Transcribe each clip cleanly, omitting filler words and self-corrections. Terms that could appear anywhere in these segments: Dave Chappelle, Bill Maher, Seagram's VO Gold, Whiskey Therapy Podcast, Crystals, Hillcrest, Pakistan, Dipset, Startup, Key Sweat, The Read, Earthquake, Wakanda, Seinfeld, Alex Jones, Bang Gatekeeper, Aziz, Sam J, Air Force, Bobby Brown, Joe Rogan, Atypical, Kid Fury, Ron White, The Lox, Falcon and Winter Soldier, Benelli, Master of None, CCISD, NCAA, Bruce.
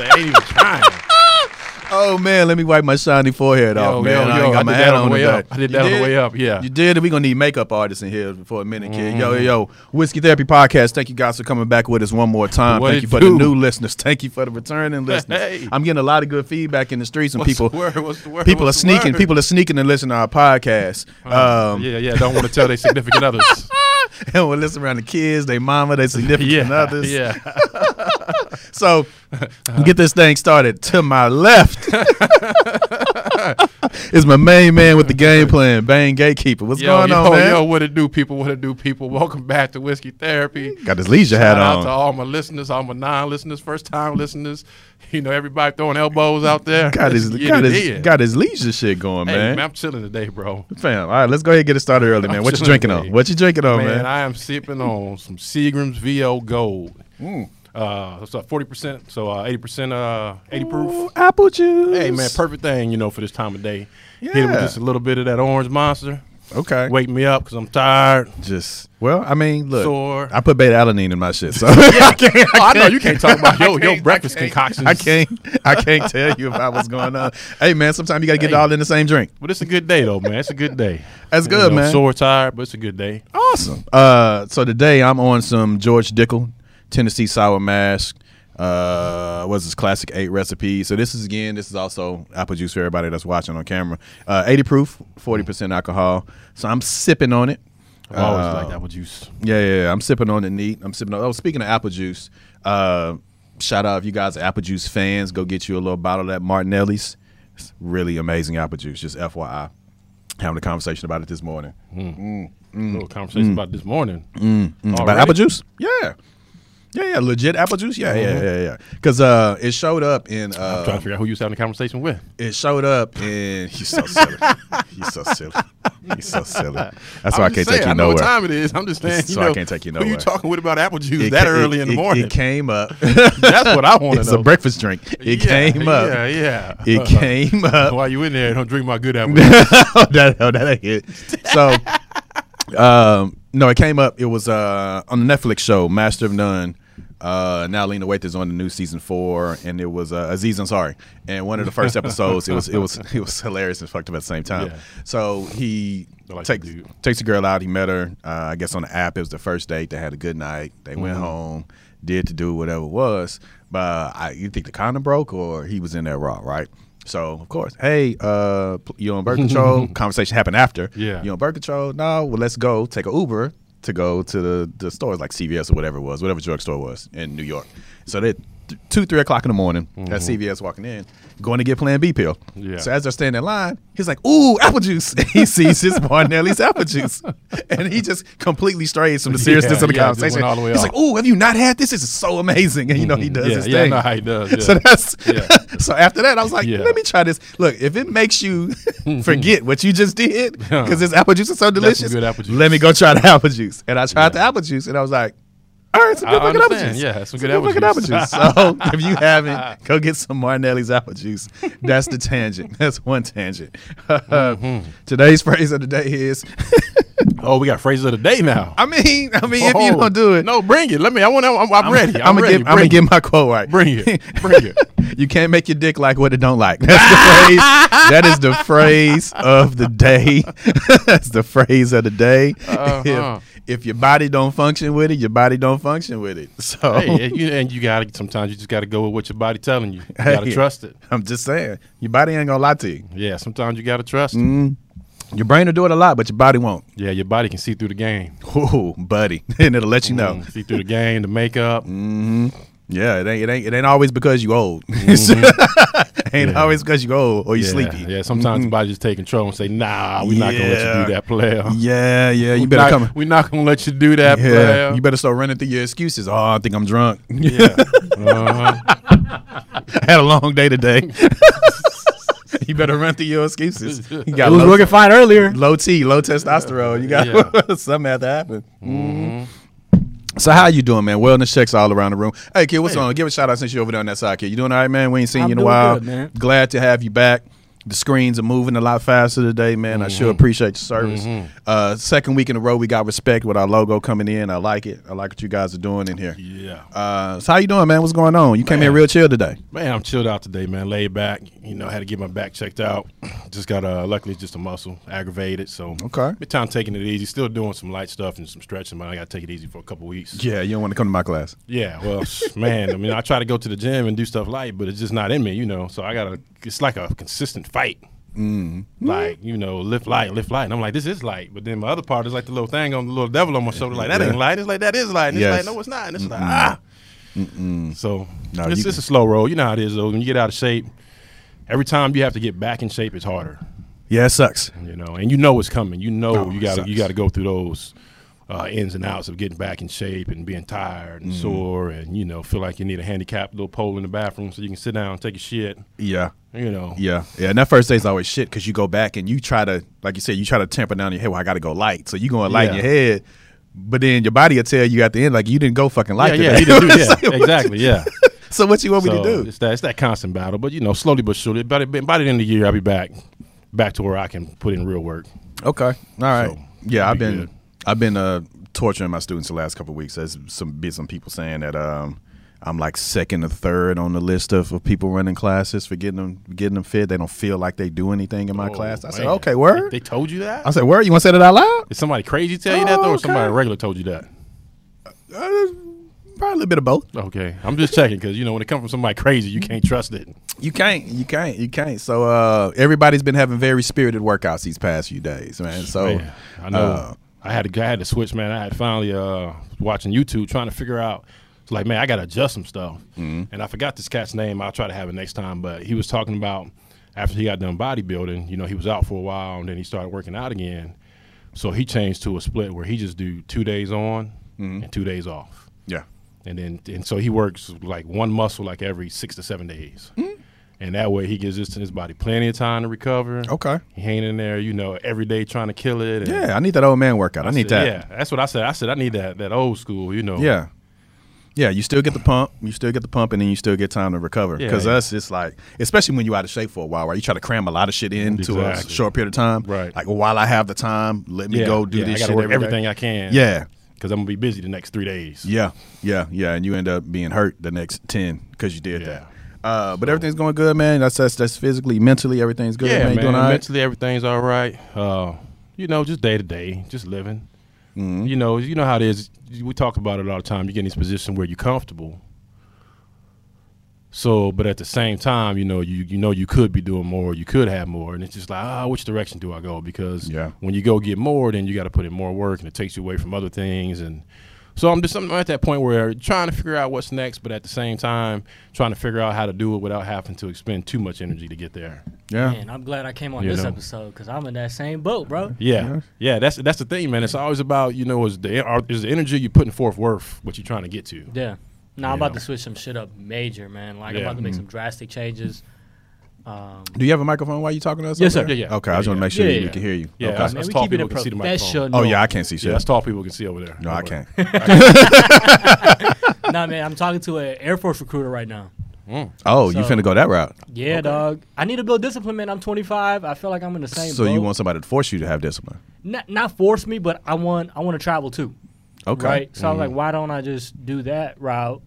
say. I ain't even trying. Oh, man, let me wipe my shiny forehead off, man. I did that on the way up, yeah. You did? We're going to need makeup artists in here for a minute, kid. Yo, Whiskey Therapy Podcast, thank you guys for coming back with us one more time. Thank you for the new listeners. Thank you for the returning listeners. Hey. I'm getting a lot of good feedback in the streets, and people are sneaking and listening to our podcast. Don't want to tell their significant others. And we'll listen around the kids, their mama, their significant others. Yeah. So, get this thing started. To my left is my main man with the game plan, Bang Gatekeeper. What's going on, man? Yo, what it do, people? What it do, people? Welcome back to Whiskey Therapy. Got his leisure hat on. Shout out to all my listeners, all my non-listeners, first-time listeners. You know, everybody throwing elbows out there. Got his leisure shit going, man. Man, I'm chilling today, bro. Fam, all right, let's go ahead and get it started early, man. What you drinking on? What you drinking on, man? I am sipping on some Seagram's VO Gold. It's up 40%, so 80%, 80 proof. Ooh, apple juice. Hey, man, perfect thing, you know, for this time of day. Yeah. Hit it with just a little bit of that orange monster. Okay. Wake me up because I'm tired. Look, sore. I put beta-alanine in my shit, so. I know you can't talk about your breakfast concoctions. I can't tell you about what's going on. Hey, man, sometimes you got to get it all in the same drink. But it's a good day, though, man. It's a good day. That's good, man. Sore, tired, but it's a good day. Awesome. So today I'm on some George Dickel Tennessee Sour Mash, was his classic 8 recipe. So this is also apple juice for everybody that's watching on camera. 80 proof, 40% alcohol. So I'm sipping on it. I always like apple juice. Yeah, I'm sipping on it neat. Speaking of apple juice, shout out if you guys are apple juice fans, go get you a little bottle of that Martinelli's. It's really amazing apple juice, just FYI. Having a conversation about it this morning. About apple juice? Yeah. Yeah, legit apple juice. Yeah. Because it showed up in. I'm trying to figure out who you was having a conversation with. It showed up in. He's so silly. That's why I can't take you nowhere. I know what time it is. I'm just saying. So I can't take you nowhere. Who you talking with about apple juice early in the morning? It came up. That's what I want to know. It's a breakfast drink. It came up. While you in there, don't drink my good apple juice. That ain't it. So. No, it came up. It was on the Netflix show, Master of None. Now Lena Waithe is on the new season 4, and it was Aziz. I'm sorry. And one of the first episodes, it was hilarious and fucked up at the same time. Yeah. So he takes a girl out. He met her, I guess, on the app. It was the first date. They had a good night. They went home, did whatever it was. But you think the condom broke, or he was in there raw, right? So, of course, hey, you on birth control? Conversation happened after. Yeah. You on birth control? No. Well, let's go take an Uber to go to the stores like CVS or whatever it was, whatever drugstore was in New York. So, they're 2, 3 o'clock in the morning at CVS walking in, going to get Plan B pill. Yeah. So, as they're standing in line, he's like, ooh, apple juice. And he sees his Martinelli's apple juice. And he just completely strays from the seriousness of the conversation. He's like, ooh, have you not had this? This is so amazing. And, you know, he does his thing. Yeah, I know how he does. Yeah. So, so after that, I was like, let me try this. Look, if it makes you forget what you just did, because this apple juice is so delicious, let me go try the apple juice. And I tried the apple juice, and I was like, all right, some good fucking apple juice. Yeah, some good apple juice. So if you haven't, go get some Martinelli's apple juice. That's the tangent. That's one tangent. Today's phrase of the day is. Oh, we got phrases of the day now. I mean, if you don't do it, no, bring it. I'm ready. I'm gonna get my quote right. Bring it. You can't make your dick like what it don't like. That's the phrase. That is the phrase of the day. That's the phrase of the day. If your body don't function with it, your body don't function with it. So, hey, you gotta. Sometimes you just gotta go with what your body telling you. You gotta trust it. I'm just saying, your body ain't gonna lie to you. Yeah, sometimes you gotta trust it. Your brain will do it a lot, but your body won't. Yeah, your body can see through the game. Ooh, buddy, and it'll let you know. See through the game, the makeup. Yeah, it ain't always because you old. Ain't always because you old or you sleepy. Yeah, sometimes somebody just take control and say, nah, we're not going to let you do that, player. Yeah, you better come. We're not going to let you do that, player. You better start running through your excuses. Oh, I think I'm drunk. Yeah. I had a long day today. You better run through your excuses. You got looking fine earlier. Low T, low testosterone. You got something had to happen. So how you doing, man? Wellness checks all around the room. Hey, kid, what's on? Give a shout out since you're over there on that side, kid. You doing all right, man? We ain't seen you in a while. Good, man. Glad to have you back. The screens are moving a lot faster today, man. I sure appreciate your service. Second week in a row, we got respect with our logo coming in. I like it. I like what you guys are doing in here. Yeah. So how you doing, man? What's going on? You came in real chill today. Man, I'm chilled out today, man. Laid back. You know, had to get my back checked out. Just got luckily it's just a muscle aggravated. So bit time taking it easy. Still doing some light stuff and some stretching. But I got to take it easy for a couple weeks. Yeah, you don't want to come to my class. Yeah, well, man. I mean, I try to go to the gym and do stuff light, but it's just not in me, you know. So I gotta. It's like a consistent fight. Like, you know, lift light, lift light. And I'm like, this is light. But then my other part is like the little thing on the little devil on my shoulder. Like, that ain't light. It's like, that is light. And it's like, no, it's not. And it's like, So no, it's just a slow roll. You know how it is, though. When you get out of shape, every time you have to get back in shape, it's harder. Yeah, it sucks. You know, and you know it's coming. You know you gotta go through those ins and outs of getting back in shape and being tired and sore and, you know, feel like you need a handicapped little pole in the bathroom so you can sit down and take a shit. Yeah. You know. Yeah. Yeah. And that first day's always shit because you go back and you try to, like you said, you try to temper down your head. Well, I got to go light. So you going light in your head, but then your body will tell you at the end, like, you didn't go fucking light today. Yeah, exactly. Yeah. So what you want me to do? It's that constant battle. But, you know, slowly but surely, by the end of the year, I'll be back to where I can put in real work. Okay. All right. So, yeah, I've been torturing my students the last couple of weeks. There's been some people saying that I'm like second or third on the list of people running classes for getting them fit. They don't feel like they do anything in my class. I said, okay, word? They told you that? I said, word? You want to say that out loud? Did somebody crazy tell you that, though, or somebody regular told you that? Probably a little bit of both. Okay. I'm just checking because, you know, when it comes from somebody crazy, you can't trust it. You can't. So everybody's been having very spirited workouts these past few days, man. So man, I know. I had to switch, man. I had finally watching YouTube trying to figure out, it's like, man, I got to adjust some stuff. And I forgot this cat's name. I'll try to have it next time. But he was talking about after he got done bodybuilding, you know, he was out for a while and then he started working out again. So he changed to a split where he just do 2 days on and 2 days off. Yeah. And so he works like one muscle like every 6 to 7 days. And that way he gives his body plenty of time to recover. Okay. He ain't in there, you know, every day trying to kill it. And yeah, I need that old man workout. I need that. Yeah, that's what I said. I said I need that old school, you know. Yeah. Yeah, you still get the pump. You still get the pump, and then you still get time to recover. Because us, it's like, especially when you're out of shape for a while, right? You try to cram a lot of shit into a short period of time. Right. Like, while I have the time, let me go do this shit. I got to work everything I can. Yeah. Because I'm going to be busy the next 3 days. Yeah. And you end up being hurt the next 10 because you did that. But everything's going good, man. That's physically, mentally, everything's good. Yeah, man. You doing all right? Mentally, everything's all right. You know, just day to day, just living. You know how it is. We talk about it all the time. You get in this position where you're comfortable. So, but at the same time, you know you could be doing more. You could have more, and it's just like, which direction do I go? Because when you go get more, then you got to put in more work, and it takes you away from other things. And so I'm at that point where trying to figure out what's next, but at the same time trying to figure out how to do it without having to expend too much energy to get there. Yeah. Man, I'm glad I came on this episode because I'm in that same boat, bro. Yeah. Yeah, that's the thing, man. It's always about, you know, is the energy you're putting forth worth what you're trying to get to. Yeah. Now I'm about to switch some shit up major, man. Like I'm about to make some drastic changes. Do you have a microphone while you talking to us? Yes, sir. Yeah. Okay, I just want to make sure we can hear you. Yeah, okay. Us tall people can see the microphone. Oh, yeah, I can't see shit. Yeah, us tall people can see over there. No, I can't. Nah, man, I'm talking to an Air Force recruiter right now. Oh, so, you finna go that route? Yeah, okay. Dog. I need to build discipline, man. I'm 25. I feel like I'm in the same boat. So you want somebody to force you to have discipline? Not force me, but I want to travel too. Okay. Right? So I'm like, why don't I just do that route?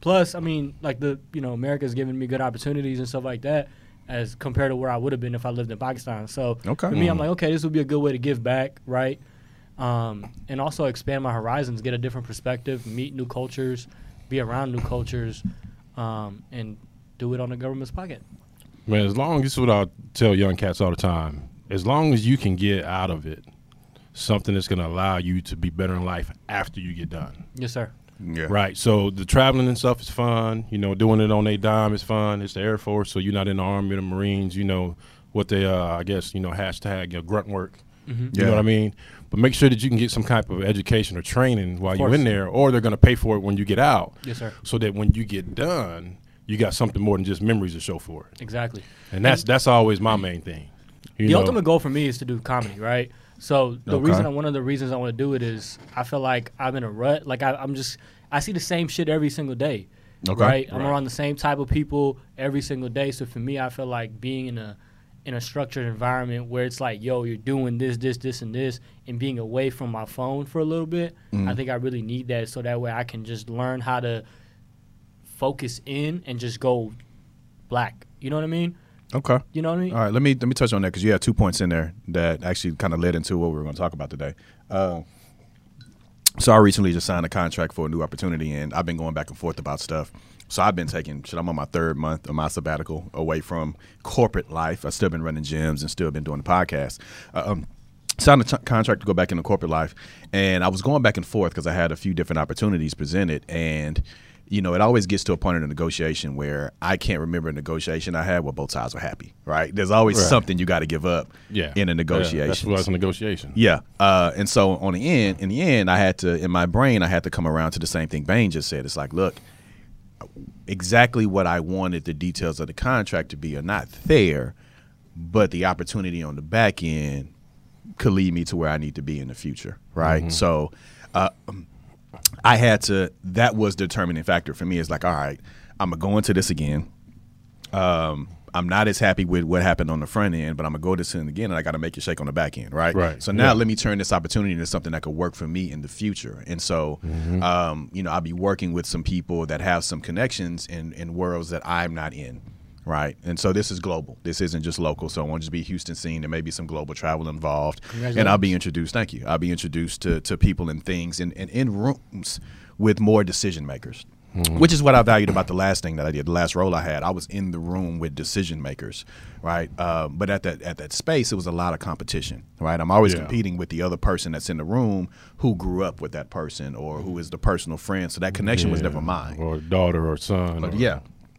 Plus, I mean, like America's given me good opportunities and stuff like that as compared to where I would have been if I lived in Pakistan. So for me, I'm like, okay, this would be a good way to give back, right? And also expand my horizons, get a different perspective, meet new cultures, be around new cultures, and do it on the government's pocket. Man, this is what I tell young cats all the time. As long as you can get out of it, something that's going to allow you to be better in life after you get done. Yes, sir. Yeah. Right. So the traveling and stuff is fun. You know, doing it on a dime is fun. It's the Air Force, so you're not in the Army or the Marines. You know what they, I guess, you know, hashtag grunt work. You know what I mean? But make sure that you can get some type of education or training while you're in there, or they're going to pay for it when you get out. Yes, sir. So that when you get done, you got something more than just memories to show for it. Exactly. And that's always my main thing. The ultimate goal for me is to do comedy, right? So the reason, one of the reasons I want to do it is I feel like I'm in a rut. Like I see the same shit every single day, right? I'm around the same type of people every single day. So for me, I feel like being in a in a structured environment where it's like, yo, you're doing this, this, this, and this, and being away from my phone for a little bit, I think I really need that, so that way I can just learn how to focus in and just go black. You know what I mean? Okay. You know what I mean? All right, let me touch on that, because you have 2 points in there that actually kind of led into what we were going to talk about today. So I recently just signed a contract for a new opportunity, and I've been going back and forth about stuff. So I've been taking, I'm on my third month of my sabbatical away from corporate life. I've still been running gyms and still been doing the podcast. Signed a contract to go back into corporate life, and I was going back and forth because I had a few different opportunities presented, and you know, it always gets to a point in a negotiation where I can't remember a negotiation I had where both sides were happy, right? There's always something you got to give up in a negotiation. Yeah, that's why it's a negotiation. Yeah. And so on the end, in the end, I had to, in my brain, I had to come around to the same thing Bane just said. It's like, look, exactly what I wanted the details of the contract to be are not there, but the opportunity on the back end could lead me to where I need to be in the future, right? So I had to, that was the determining factor for me. It's like, all right, I'm going to go into this again. I'm not as happy with what happened on the front end, but I'm going to go this in again, and I got to make it shake on the back end, right? So now let me turn this opportunity into something that could work for me in the future. And so, you know, I'll be working with some people that have some connections in worlds that I'm not in, right? And so this is global. This isn't just local. So it won't just be Houston scene. There may be some global travel involved. And I'll be introduced, thank you, I'll be introduced to people and things and in rooms with more decision makers. Which is what I valued about the last thing that I did, the last role I had. I was in the room with decision makers, right? But at that space, it was a lot of competition, right? I'm always competing with the other person that's in the room who grew up with that person or who is the personal friend. So that connection was never mine. Or daughter or son.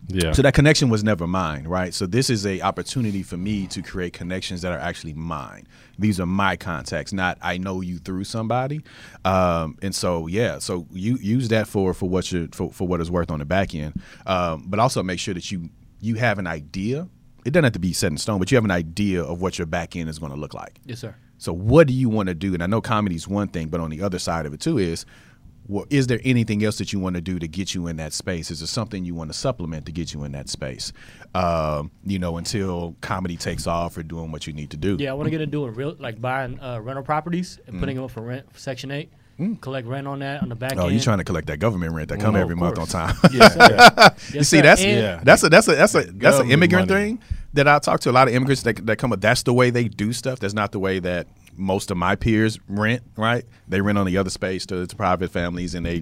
But, so that connection was never mine, right? So this is a opportunity for me to create connections that are actually mine. These are my contacts, not I know you through somebody. And so, yeah, so you use that for what you for what it's worth on the back end. But also make sure that you have an idea. It doesn't have to be set in stone, but you have an idea of what your back end is going to look like. Yes, sir. So what do you want to do? And I know comedy is one thing, but on the other side of it too is, well, is there anything else that you want to do to get you in that space? Is there something you want to supplement to get you in that space? You know, until comedy takes off or doing what you need to do. Yeah, I want to get into doing real, like buying rental properties and putting them up for rent, for Section 8. Collect rent on that on the back end. Oh, you're trying to collect that government rent that come every month on time. You see, that's an immigrant thing that I talk to a lot of immigrants that come up. That's the way they do stuff. That's not the way that most of my peers rent, right? They rent on the other space to private families, and they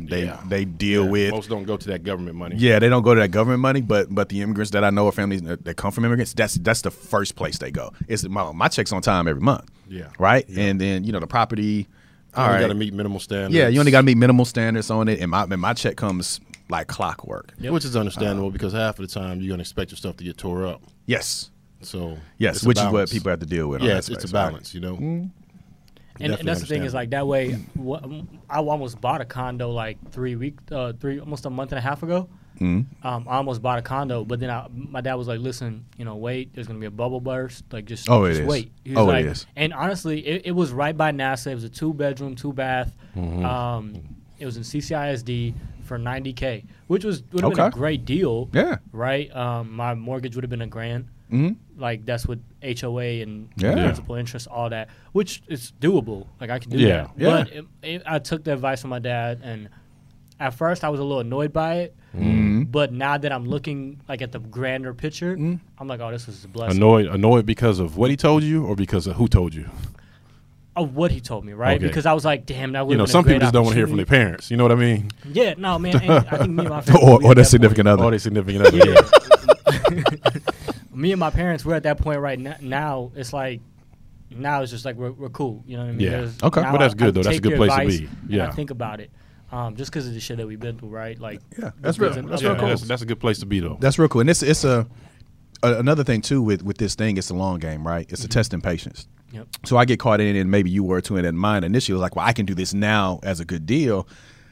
deal with. Most don't go to that government money. Yeah, they don't go to that government money, but the immigrants that I know are families that come from immigrants, that's the first place they go. It's my check's on time every month. Yeah. Right? Yeah. And then, you know, the property. You only got to meet minimal standards. Yeah, you only got to meet minimal standards on it, and my check comes like clockwork. Yep. Which is understandable because half of the time you're going to expect your stuff to get tore up. Yes. So yes, which is what people have to deal with. Yes, it's a balance, you know. And that's the thing is like that way. I almost bought a condo like almost a month and a half ago. I almost bought a condo, but then my dad was like, "Listen, you know, wait. There's gonna be a bubble burst. Like, just wait." He was like, it is. And honestly, it was right by NASA. It was a 2-bedroom, 2-bath. It was in CCISD for $90K, which would have been a great deal. Yeah. Right. My mortgage would have been $1,000. Like that's with HOA and principal interest, all that, which is doable. Like I can do that. Yeah. But I took the advice from my dad, and at first I was a little annoyed by it. But now that I'm looking like at the grander picture, I'm like, oh, this is a blessing. Annoyed because of what he told you, or because of who told you? Of what he told me, right? Okay. Because I was like, damn, that would. You know, some people just don't want to hear from their parents. You know what I mean? Yeah, no, man. And I think me and my family or their significant other. Or their significant other. Me and my parents, we're at that point right now. Now it's just like we're cool. You know what I mean? Yeah. Okay, but that's good though. That's a good place to be. Yeah. I think about it. Just because of the shit that we've been through, right? Like, yeah, that's real. That's real cool. That's a good place to be, though. That's real cool, and it's another thing too with this thing. It's a long game, right? It's a test in patience. Yep. So I get caught in, and maybe you were too, and in mine initially was like, well, I can do this now as a good deal,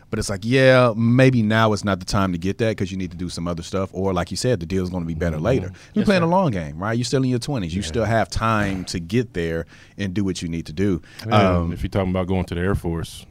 but it's like, yeah, maybe now it's not the time to get that because you need to do some other stuff, or like you said, the deal's going to be better later. You're playing a long game, right? You're still in your 20s. You still have time to get there and do what you need to do. If you're talking about going to the Air Force.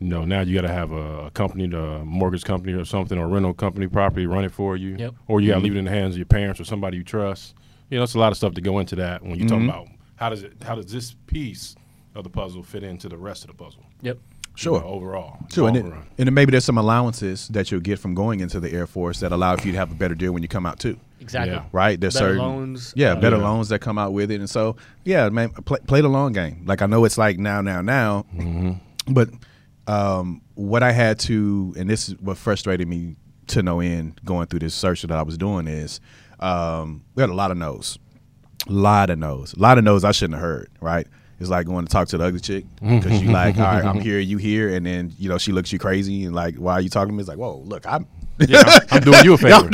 No, now you got to have a company, a mortgage company or something, or a rental company property run it for you. Yep. Or you got to leave it in the hands of your parents or somebody you trust. You know, it's a lot of stuff to go into that when you talk about how does this piece of the puzzle fit into the rest of the puzzle. Yep. Sure. You know, overall. Sure. And then maybe there's some allowances that you'll get from going into the Air Force that allow you to have a better deal when you come out too. Exactly. Yeah. Right? There's better certain loans. Yeah, better loans that come out with it. And so, yeah, man, play the long game. Like, I know it's like now. Mm-hmm. But what I had to, and this is what frustrated me to no end going through this search that I was doing is we had a lot of no's. A lot of no's I shouldn't have heard, right? It's like going to talk to the ugly chick because you like, all right, I'm here, you here, and then you know she looks you crazy and like, why are you talking to me? It's like, whoa, look, I'm doing you a favor.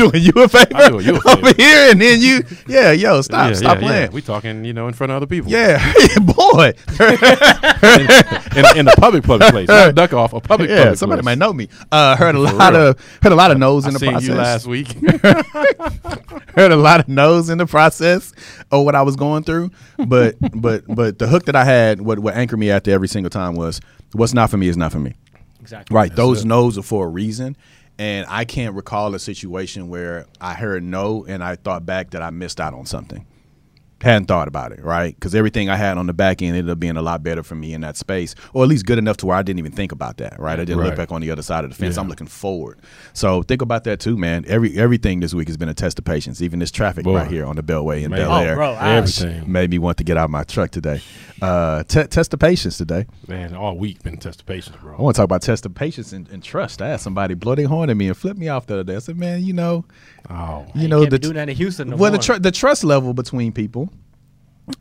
I'm here, and then you, stop playing. Yeah. We talking, you know, in front of other people. Yeah, boy. in a public place, not duck off a public. Yeah, public somebody place. Might know me. Heard a lot of no's in the process. You last week. Heard a lot of no's in the process of what I was going through, but the hook that I had, what anchored me after every single time was, what's not for me is not for me. Exactly. Right. That's those no's are for a reason. And I can't recall a situation where I heard no and I thought back that I missed out on something. Hadn't thought about it, right? Because everything I had on the back end ended up being a lot better for me in that space, or at least good enough to where I didn't even think about that, right? I didn't look back on the other side of the fence. Yeah. I'm looking forward. So think about that too, man. Everything this week has been a test of patience, even this traffic right here on the Beltway in Bel Air. Bro, everything made me want to get out of my truck today. Test of patience today. Man, all week been a test of patience, bro. I want to talk about test of patience and trust. I had somebody blow their horn at me and flip me off the other day. I said, man, the trust level between people.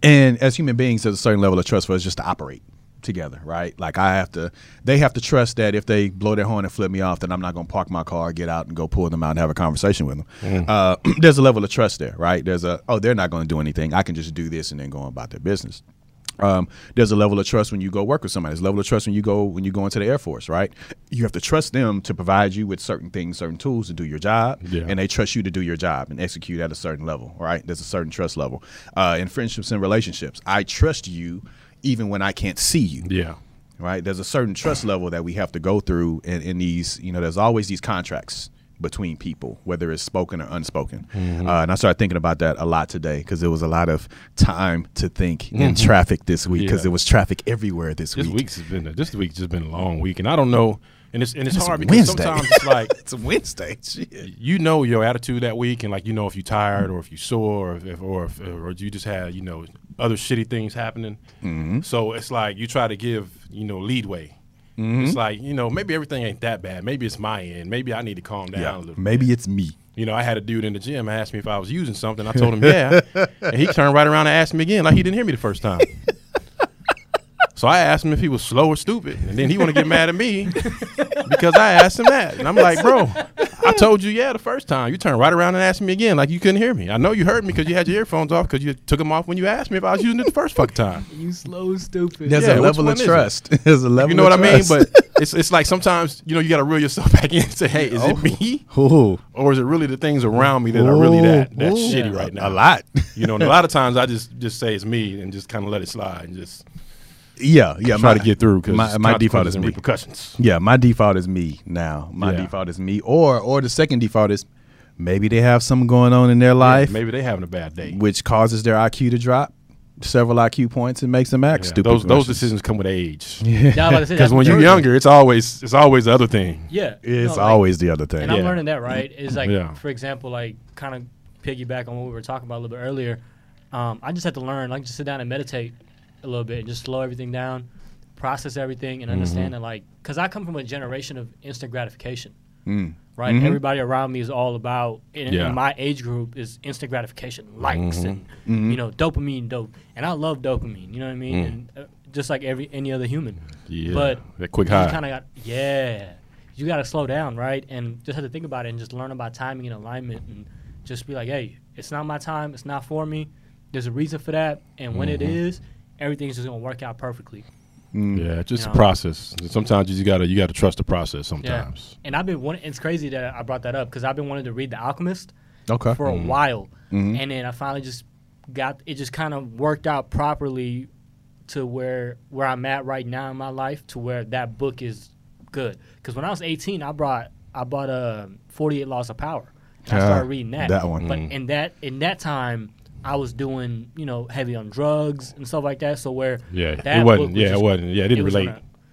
And as human beings, there's a certain level of trust for us just to operate together, right? Like they have to trust that if they blow their horn and flip me off, then I'm not going to park my car, get out and go pull them out and have a conversation with them. There's a level of trust there, right? There's they're not going to do anything. I can just do this and then go on about their business. There's a level of trust when you go work with somebody. There's a level of trust when you go into the Air Force, right? You have to trust them to provide you with certain things, certain tools to do your job, and they trust you to do your job and execute at a certain level, right? There's a certain trust level. In friendships and relationships, I trust you even when I can't see you. Yeah. Right? There's a certain trust level that we have to go through in these, you know, there's always these contracts between people, whether it's spoken or unspoken. And I started thinking about that a lot today because there was a lot of time to think in traffic this week because there was traffic everywhere this week. This week's just been a long week, and I don't know, and it's hard because Wednesday. Sometimes it's like it's a Wednesday. Shit. You know your attitude that week, and like you know if you're tired or if you're sore or you just had other shitty things happening. So it's like you try to give leadway. It's like, maybe everything ain't that bad. Maybe it's my end. Maybe I need to calm down a little bit. Maybe it's me. I had a dude in the gym ask me if I was using something. I told him, yeah. And he turned right around and asked me again like he didn't hear me the first time. So I asked him if he was slow or stupid. And then he want to get mad at me because I asked him that. And I'm like, bro, I told you, yeah, the first time. You turned right around and asked me again like you couldn't hear me. I know you heard me because you had your earphones off because you took them off when you asked me if I was using it the first fucking time. You slow, stupid. There's a level of trust. There's a level of trust. You know what I mean? But it's like sometimes, you got to reel yourself back in and say, hey, is it me? Or is it really the things around me that are really that shitty right now? A lot. And a lot of times I just say it's me and just kind of let it slide and just... try to get through because my default is me. Repercussions. Yeah, my default is me now. My default is me, or the second default is maybe they have something going on in their life. Maybe they're having a bad day, which causes their IQ to drop several IQ points and makes them act stupid. Those decisions come with age. Because when you're younger, it's always the other thing. Yeah, it's always the other thing. And I'm learning that right is like for example, like kind of piggyback on what we were talking about a little bit earlier. I just had to learn, like, just sit down and meditate a little bit and just slow everything down, process everything, and understand that, like, because I come from a generation of instant gratification, right? Everybody around me is all about, in my age group, is instant gratification, likes, and, dopamine, and I love dopamine, you know what I mean? And just like any other human. Yeah, but that quick high. You got to slow down, right? And just have to think about it and just learn about timing and alignment and just be like, hey, it's not my time, it's not for me, there's a reason for that, and when it is, everything's just gonna work out perfectly. Yeah, it's just a process. Sometimes you gotta trust the process. Sometimes. Yeah. And I've been wanting. It's crazy that I brought that up because I've been wanting to read The Alchemist for a while, and then I finally just got it. Just kind of worked out properly to where I'm at right now in my life, to where that book is good. Because when I was 18, I bought a 48 Laws of Power. And I started reading that. That one. But in that time, I was doing, you know, heavy on drugs and stuff like that. So where it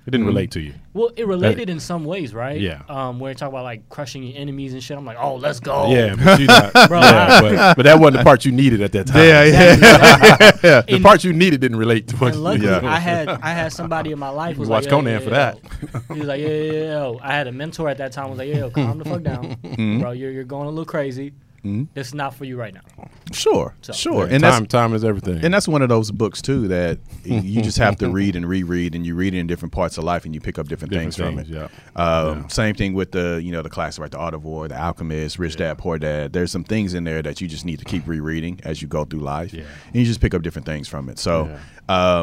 didn't relate to you. Well, it related in some ways, right? Yeah. Where you talk about like crushing your enemies and shit, I'm like, oh, let's go. Yeah, but, but that wasn't the part you needed at that time. Yeah, yeah. The part you needed didn't relate to what. And luckily, I had somebody in my life who was like, Conan for that. He was like, yo. I had a mentor at that time. Was like, yo, calm the fuck down, bro. You're going a little crazy. That's not for you right now. Sure, so. Sure. And time is everything. And that's one of those books too that you just have to read and reread, and you read it in different parts of life, and you pick up different things from it. Yeah. Same thing with the classic, right? The Autovoir, The Alchemist, Rich Dad Poor Dad. There's some things in there that you just need to keep rereading as you go through life, and you just pick up different things from it. So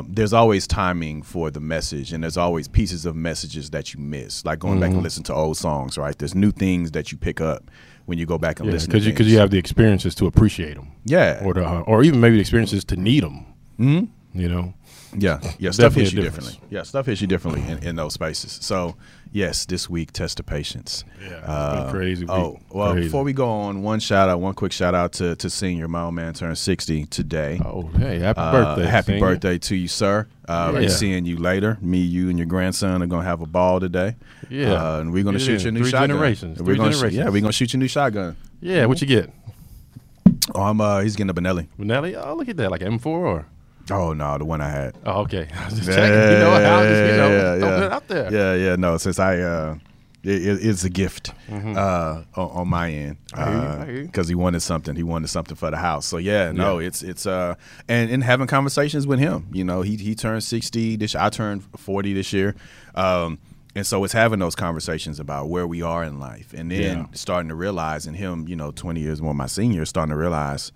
there's always timing for the message, and there's always pieces of messages that you miss. Like going back and listen to old songs, right? There's new things that you pick up when you go back and listen to things. Because you have the experiences to appreciate them. Yeah. Or or even maybe the experiences to need them. You know? Yeah. Yeah, stuff hits you differently. Yeah, stuff hits you differently in those spaces. So, yes, this week, test of patience. Yeah, it's been crazy week. Oh, well, before we go on, one quick shout out to Senior. My old man turned 60 today. Oh, hey, happy birthday. Happy birthday to you, sir. Seeing you later. Me, you, and your grandson are going to have a ball today. Yeah. And we're going to shoot your new shotgun. Three generations. Yeah, we're going to shoot your new shotgun. Yeah, what you get? Oh, he's getting a Benelli. Benelli? Oh, look at that. Like M4 or? Oh, no, the one I had. Oh, okay. I was just checking. You know, I'll just put it out there. Yeah, yeah, no, since it's a gift on my end because he wanted something for the house. So and having conversations with him, you know, he turned 60 this year, I turned 40 this year. And so it's having those conversations about where we are in life, and then starting to realize, and him, you know, 20 years more my senior, starting to realize,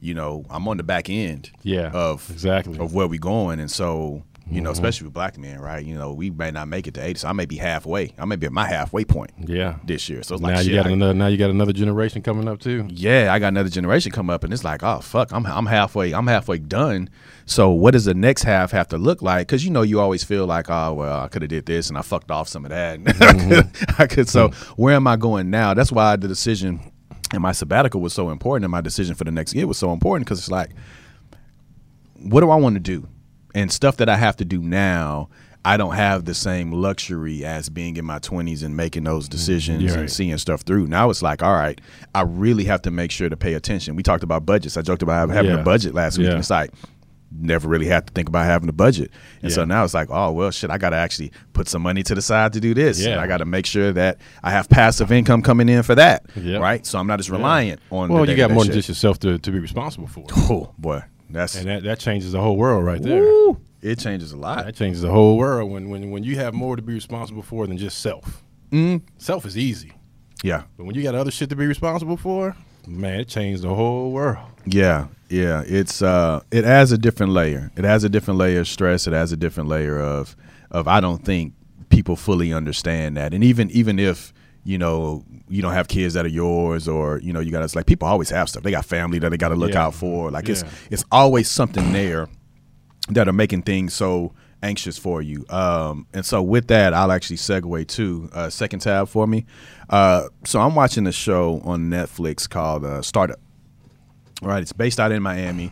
you know, I'm on the back end of where we going. And so, you know, especially with black men, right? You know, we may not make it to 80, so I may be halfway. I may be at my halfway point this year. So it's like, now you got another generation coming up too. Yeah, I got another generation coming up, and it's like, oh fuck, I'm halfway done. So what does the next half have to look like? Because, you know, you always feel like, oh, well, I could have did this and I fucked off some of that. So where am I going now? That's why the decision and my sabbatical was so important, and my decision for the next year was so important, because it's like, what do I want to do? And stuff that I have to do now, I don't have the same luxury as being in my 20s and making those decisions and seeing stuff through. Now it's like, all right, I really have to make sure to pay attention. We talked about budgets. I joked about having a budget last week. And it's like, never really had to think about having a budget. And so now it's like, oh, well, shit, I got to actually put some money to the side to do this. And I got to make sure that I have passive income coming in for that, right? So I'm not as reliant on the you got more than just yourself to be responsible for. Oh, boy. That changes the whole world right there. Woo, it changes a lot. That changes the whole world when you have more to be responsible for than just self. Self is easy. Yeah. But when you got other shit to be responsible for, man, it changed the whole world. Yeah. Yeah. It's it adds a different layer. It has a different layer of stress. It has a different layer of I don't think people fully understand that. And even if, you know, you don't have kids that are yours, or, you know, you got, it's like people always have stuff. They got family that they got to look out for. Like it's always something there that are making things so anxious for you. And so with that, I'll actually segue to second tab for me. So I'm watching a show on Netflix called Startup. Right, it's based out in Miami.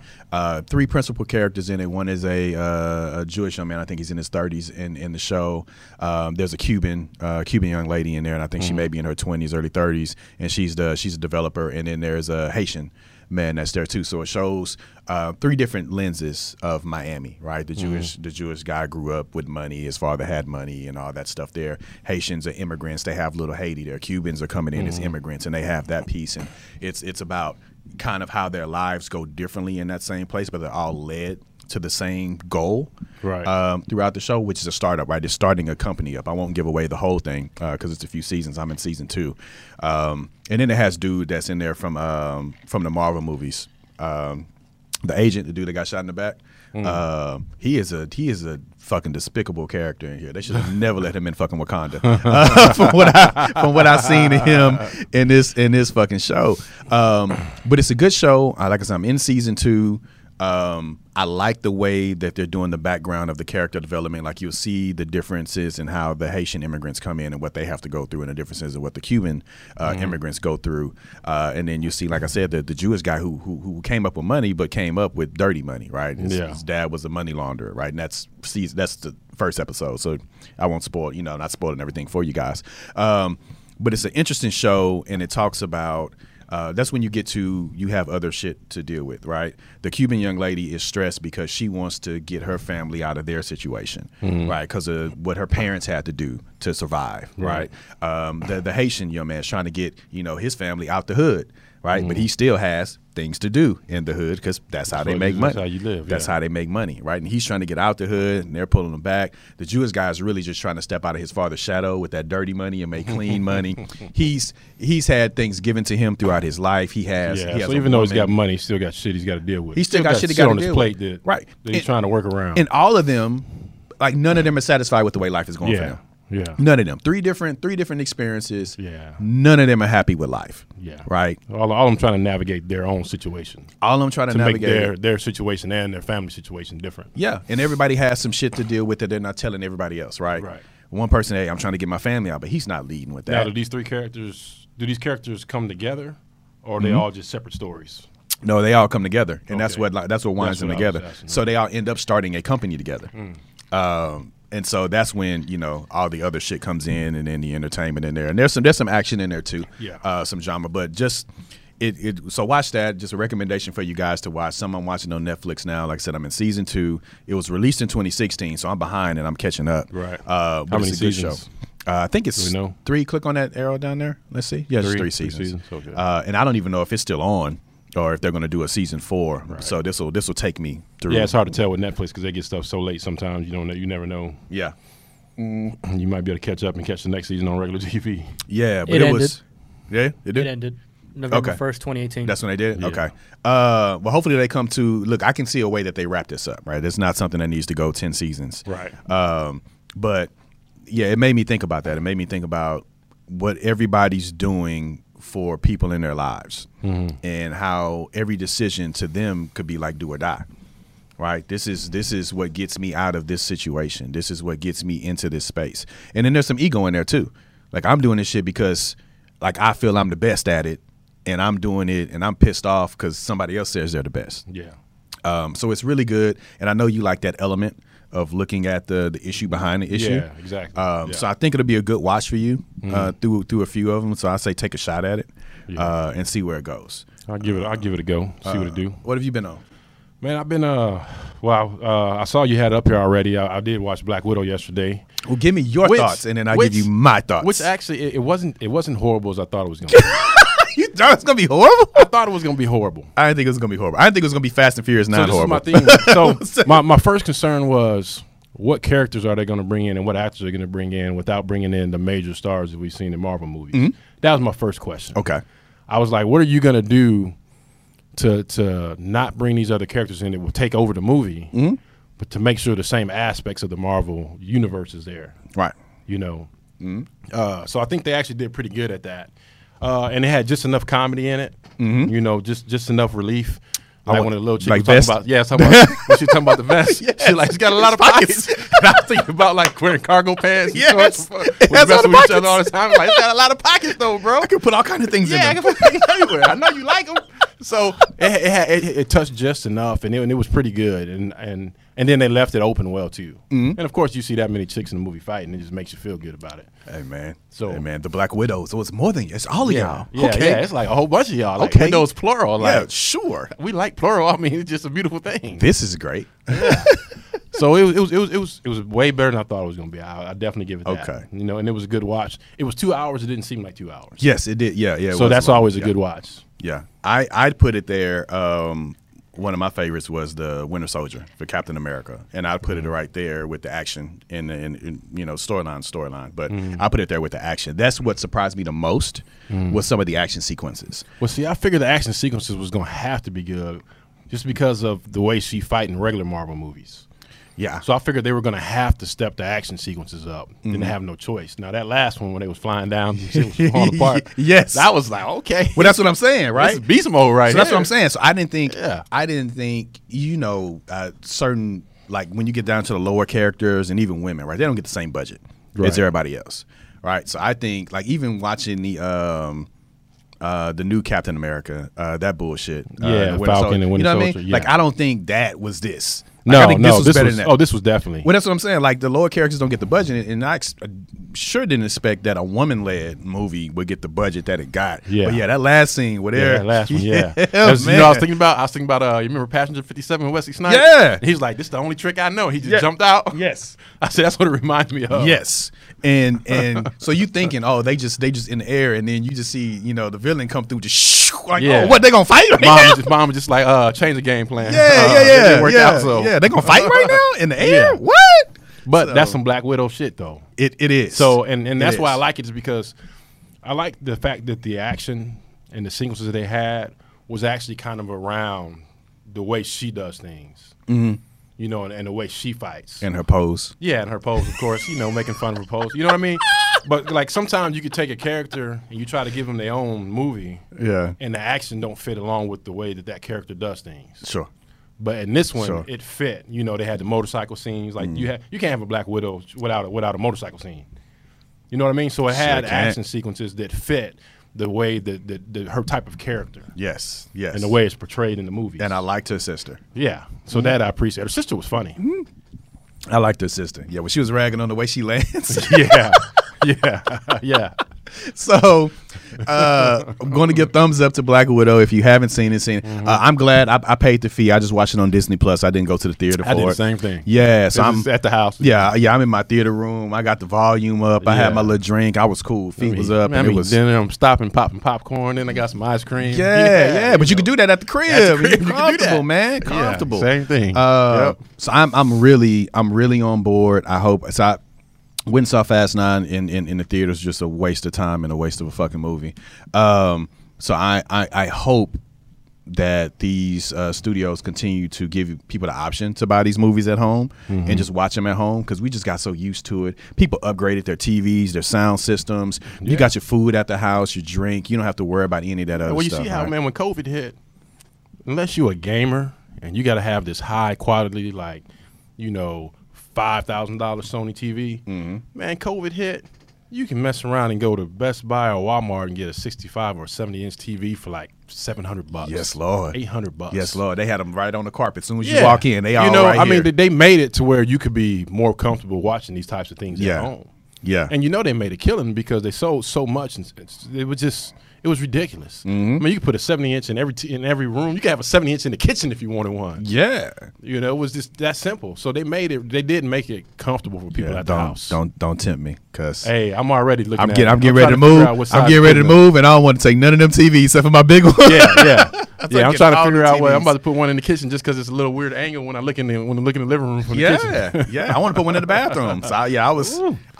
Three principal characters in it. One is a Jewish young man. I think he's in his 30s in the show. There's a Cuban young lady in there, and I think she may be in her 20s, early 30s, and she's a developer. And then there's a Haitian man that's there too. So it shows three different lenses of Miami, right? The Jewish guy grew up with money. His father had money and all that stuff there. Haitians are immigrants. They have little Haiti there. Cubans are coming in as immigrants, and they have that piece. And it's about kind of how their lives go differently in that same place, but they're all led to the same goal throughout the show, which is a startup, right? They're starting a company up. I won't give away the whole thing because it's a few seasons. I'm in season 2. And then it has dude that's in there from the Marvel movies. The agent, the dude that got shot in the back. He is a fucking despicable character in here. They should have never let him in fucking Wakanda. From what I seen of him in this fucking show. But it's a good show. Like I said, I'm in season 2. I like the way that they're doing the background of the character development. Like, you'll see the differences in how the Haitian immigrants come in and what they have to go through, and the differences of what the Cuban immigrants go through. And then you see, like I said, the Jewish guy who came up with money but came up with dirty money, right? His dad was a money launderer, right? And that's the first episode. So I won't spoil, you know, not spoiling everything for you guys. But it's an interesting show, and it talks about that's when you get to, you have other shit to deal with, right? The Cuban young lady is stressed because she wants to get her family out of their situation, right? Because of what her parents had to do to survive, right? The Haitian young man is trying to get, you know, his family out the hood, right? But he still has things to do in the hood because that's how they make money. That's how you live. That's how they make money, right? And he's trying to get out the hood, and they're pulling him back. The Jewish guy is really just trying to step out of his father's shadow with that dirty money and make clean money. He's had things given to him throughout his life. He has so even though he's got money, he's still got shit he's got to deal with. He still got shit he got to deal with. Right. That he's trying to work around. And all of them, like, none of them are satisfied with the way life is going for them. Yeah. None of them. Three different experiences. Yeah. None of them are happy with life. Yeah. Right. All I'm trying to navigate their own situation. All I'm trying to navigate make their situation and their family situation different. Yeah. And everybody has some shit to deal with that they're not telling everybody else, right? Right. One person, hey, I'm trying to get my family out, but he's not leading with that. Now, do these characters come together, or are they all just separate stories? No, they all come together, and that's what winds them together. So they all end up starting a company together. And so that's when, you know, all the other shit comes in, and then the entertainment in there. And there's some action in there too. Yeah. Some drama. But just so watch that. Just a recommendation for you guys to watch. Some I'm watching on Netflix now. Like I said, I'm in season 2. It was released in 2016, so I'm behind and I'm catching up. Right. How many seasons? I think it's 3. Click on that arrow down there. Let's see. Yeah, it's 3 seasons. Okay. And I don't even know if it's still on, or if they're going to do a season 4. Right. So this will take me through. Yeah, it's hard to tell with Netflix because they get stuff so late sometimes. You don't know, you never know. Yeah. You might be able to catch up and catch the next season on regular TV. Yeah, but it was. Yeah, it did? It ended November 1st, 2018. That's when they did? Yeah. Okay. Well, hopefully they come to, look, I can see a way that they wrap this up, right? It's not something that needs to go 10 seasons. Right. But, yeah, it made me think about that. It made me think about what everybody's doing for people in their lives, and how every decision to them could be like do or die, right? This is what gets me out of this situation. This is what gets me into this space. And then there's some ego in there too. Like, I'm doing this shit because, like, I feel I'm the best at it, and I'm doing it, and I'm pissed off because somebody else says they're the best. Yeah. So it's really good, and I know you like that element of looking at the issue behind the issue. Yeah, exactly. So I think it'll be a good watch for you through a few of them. So I say take a shot at it and see where it goes. I'll give it a go, see what it do. What have you been on? Man, I've been, I saw you had it up here already. I did watch Black Widow yesterday. Well, give me your thoughts, and then I'll give you my thoughts. Which actually, it wasn't horrible as I thought it was going to be. You thought it's going to be horrible? I thought it was going to be horrible. I didn't think it was going to be horrible. I didn't think it was going to be Fast and Furious 9 horrible. So this is my thing. So my first concern was, what characters are they going to bring in, and what actors are going to bring in without bringing in the major stars that we've seen in Marvel movies? Mm-hmm. That was my first question. Okay. I was like, what are you going to do to not bring these other characters in that will take over the movie, but to make sure the same aspects of the Marvel universe is there? Right. You know? Mm-hmm. So I think they actually did pretty good at that. And it had just enough comedy in it, you know, just enough relief. Like when the little chick was talking about, when she was talking about the vest, she's like, she's got a lot of pockets. And I was thinking about, like, wearing cargo pants. Yes, it has a lot of pockets. Each other all the time. Like, it's got a lot of pockets though, bro. I can put all kinds of things in them. Yeah, I can put things everywhere. I know you like them. So it touched just enough, and it was pretty good. And then they left it open well too. Mm-hmm. And of course, you see that many chicks in the movie fighting, it just makes you feel good about it. Hey man, the Black Widow. So it's more than it's all of y'all. Yeah, okay. Yeah, it's like a whole bunch of y'all. Like, okay, Widows plural. Like, yeah, sure, we like plural. I mean, it's just a beautiful thing. This is great. Yeah. So it was way better than I thought it was going to be. I definitely give it that. Okay. You know, and it was a good watch. It was 2 hours. It didn't seem like 2 hours. Yes, it did. Yeah, yeah. So that's always a good watch. Yeah, I'd put it there. One of my favorites was the Winter Soldier for Captain America, and I put it right there with the action and you know, storyline. But I put it there with the action. That's what surprised me the most was some of the action sequences. Well, see, I figured the action sequences was going to have to be good just because of the way she fight in regular Marvel movies. Yeah. So I figured they were going to have to step the action sequences up. Mm-hmm. Didn't have no choice. Now, that last one when they was flying down, it was falling apart. Yes. I was like, okay. Well, that's what I'm saying, right? This is beast mode right here. So that's what I'm saying. So I didn't think, you know, certain, like when you get down to the lower characters and even women, right, they don't get the same budget as everybody else, right? So I think, like, even watching the new Captain America, that bullshit. Yeah, Falcon and Winter Soldier. You know what I mean? Yeah. Like, I don't think that was this. Like, no, I think this was better than that. Oh, this was definitely. Well, that's what I'm saying. Like, the lower characters don't get the budget, and I sure didn't expect that a woman-led movie would get the budget that it got. Yeah, but yeah, that last scene, whatever. Yeah, that last one. Yeah, you know, I was thinking about. You remember Passenger 57 with Wesley Snipes? Yeah, and he's like, "This is the only trick I know." He just jumped out. Yes, I said that's what it reminds me of. Yes, and so you thinking, oh, they just in the air, and then you just see, you know, the villain come through, just like, oh, what they gonna fight? Right now? Mom just like, change the game plan. Yeah. It didn't work out, so. Yeah, they gonna fight right now in the air. Yeah. What? But that's some Black Widow shit, though. It is. So and that's why I like it, is because I like the fact that the action and the sequences that they had was actually kind of around the way she does things. Mm-hmm. You know, and the way she fights and her pose. Yeah, and her pose, of course. You know, making fun of her pose. You know what I mean? But like sometimes you could take a character and you try to give them their own movie. Yeah. And the action don't fit along with the way that character does things. Sure. But in this one, it fit. You know, they had the motorcycle scenes. Like you can't have a Black Widow without a motorcycle scene. You know what I mean? So it had action sequences that fit the way that her type of character. Yes. And the way it's portrayed in the movie. And I liked her sister. Yeah. So that I appreciate. Her sister was funny. Mm-hmm. I liked her sister. Yeah, when she was ragging on the way she lands. Yeah. So I'm going to give thumbs up to Black Widow. If you haven't seen it, Mm-hmm. I'm glad I paid the fee. I just watched it on Disney Plus. I didn't go to the theater for it. I did the same thing. Yeah, so I'm at the house. Yeah, I'm in my theater room. I got the volume up. I had my little drink. I was cool. Feet was up. And it was dinner. I'm stopping, popping popcorn. Then I got some ice cream. Yeah. But you can do that at the crib. Comfortable, man. Comfortable. Yeah, same thing. So I'm really on board. I hope. So I went and saw Fast 9 in the theaters, just a waste of time and a waste of a fucking movie. So I hope that these studios continue to give people the option to buy these movies at home and just watch them at home, because we just got so used to it. People upgraded their TVs, their sound systems. You got your food at the house, your drink. You don't have to worry about any of that other stuff. Well, you see how, man, when COVID hit, unless you're a gamer and you got to have this high quality, like, you know, $5,000 Sony TV. Mm-hmm. Man, COVID hit. You can mess around and go to Best Buy or Walmart and get a 65 or 70-inch TV for like $700. Yes, Lord. $800. Yes, Lord. They had them right on the carpet. As soon as you walk in, they all right here. I mean, they made it to where you could be more comfortable watching these types of things at home. Yeah. And you know they made a killing because they sold so much. And it was ridiculous. Mm-hmm. I mean, you could put a 70-inch in every room. You could have a 70-inch in the kitchen if you wanted one. Yeah. You know, it was just that simple. So they did make it comfortable for people at the house. Don't tempt me, cuz hey, I'm already looking at it. I'm getting ready to move. I'm getting ready to move, and I don't want to take none of them TVs except for my big one. I'm trying to figure out where I'm about to put one in the kitchen just cuz it's a little weird angle when I look in the living room from the kitchen. I want to put one in the bathroom. So I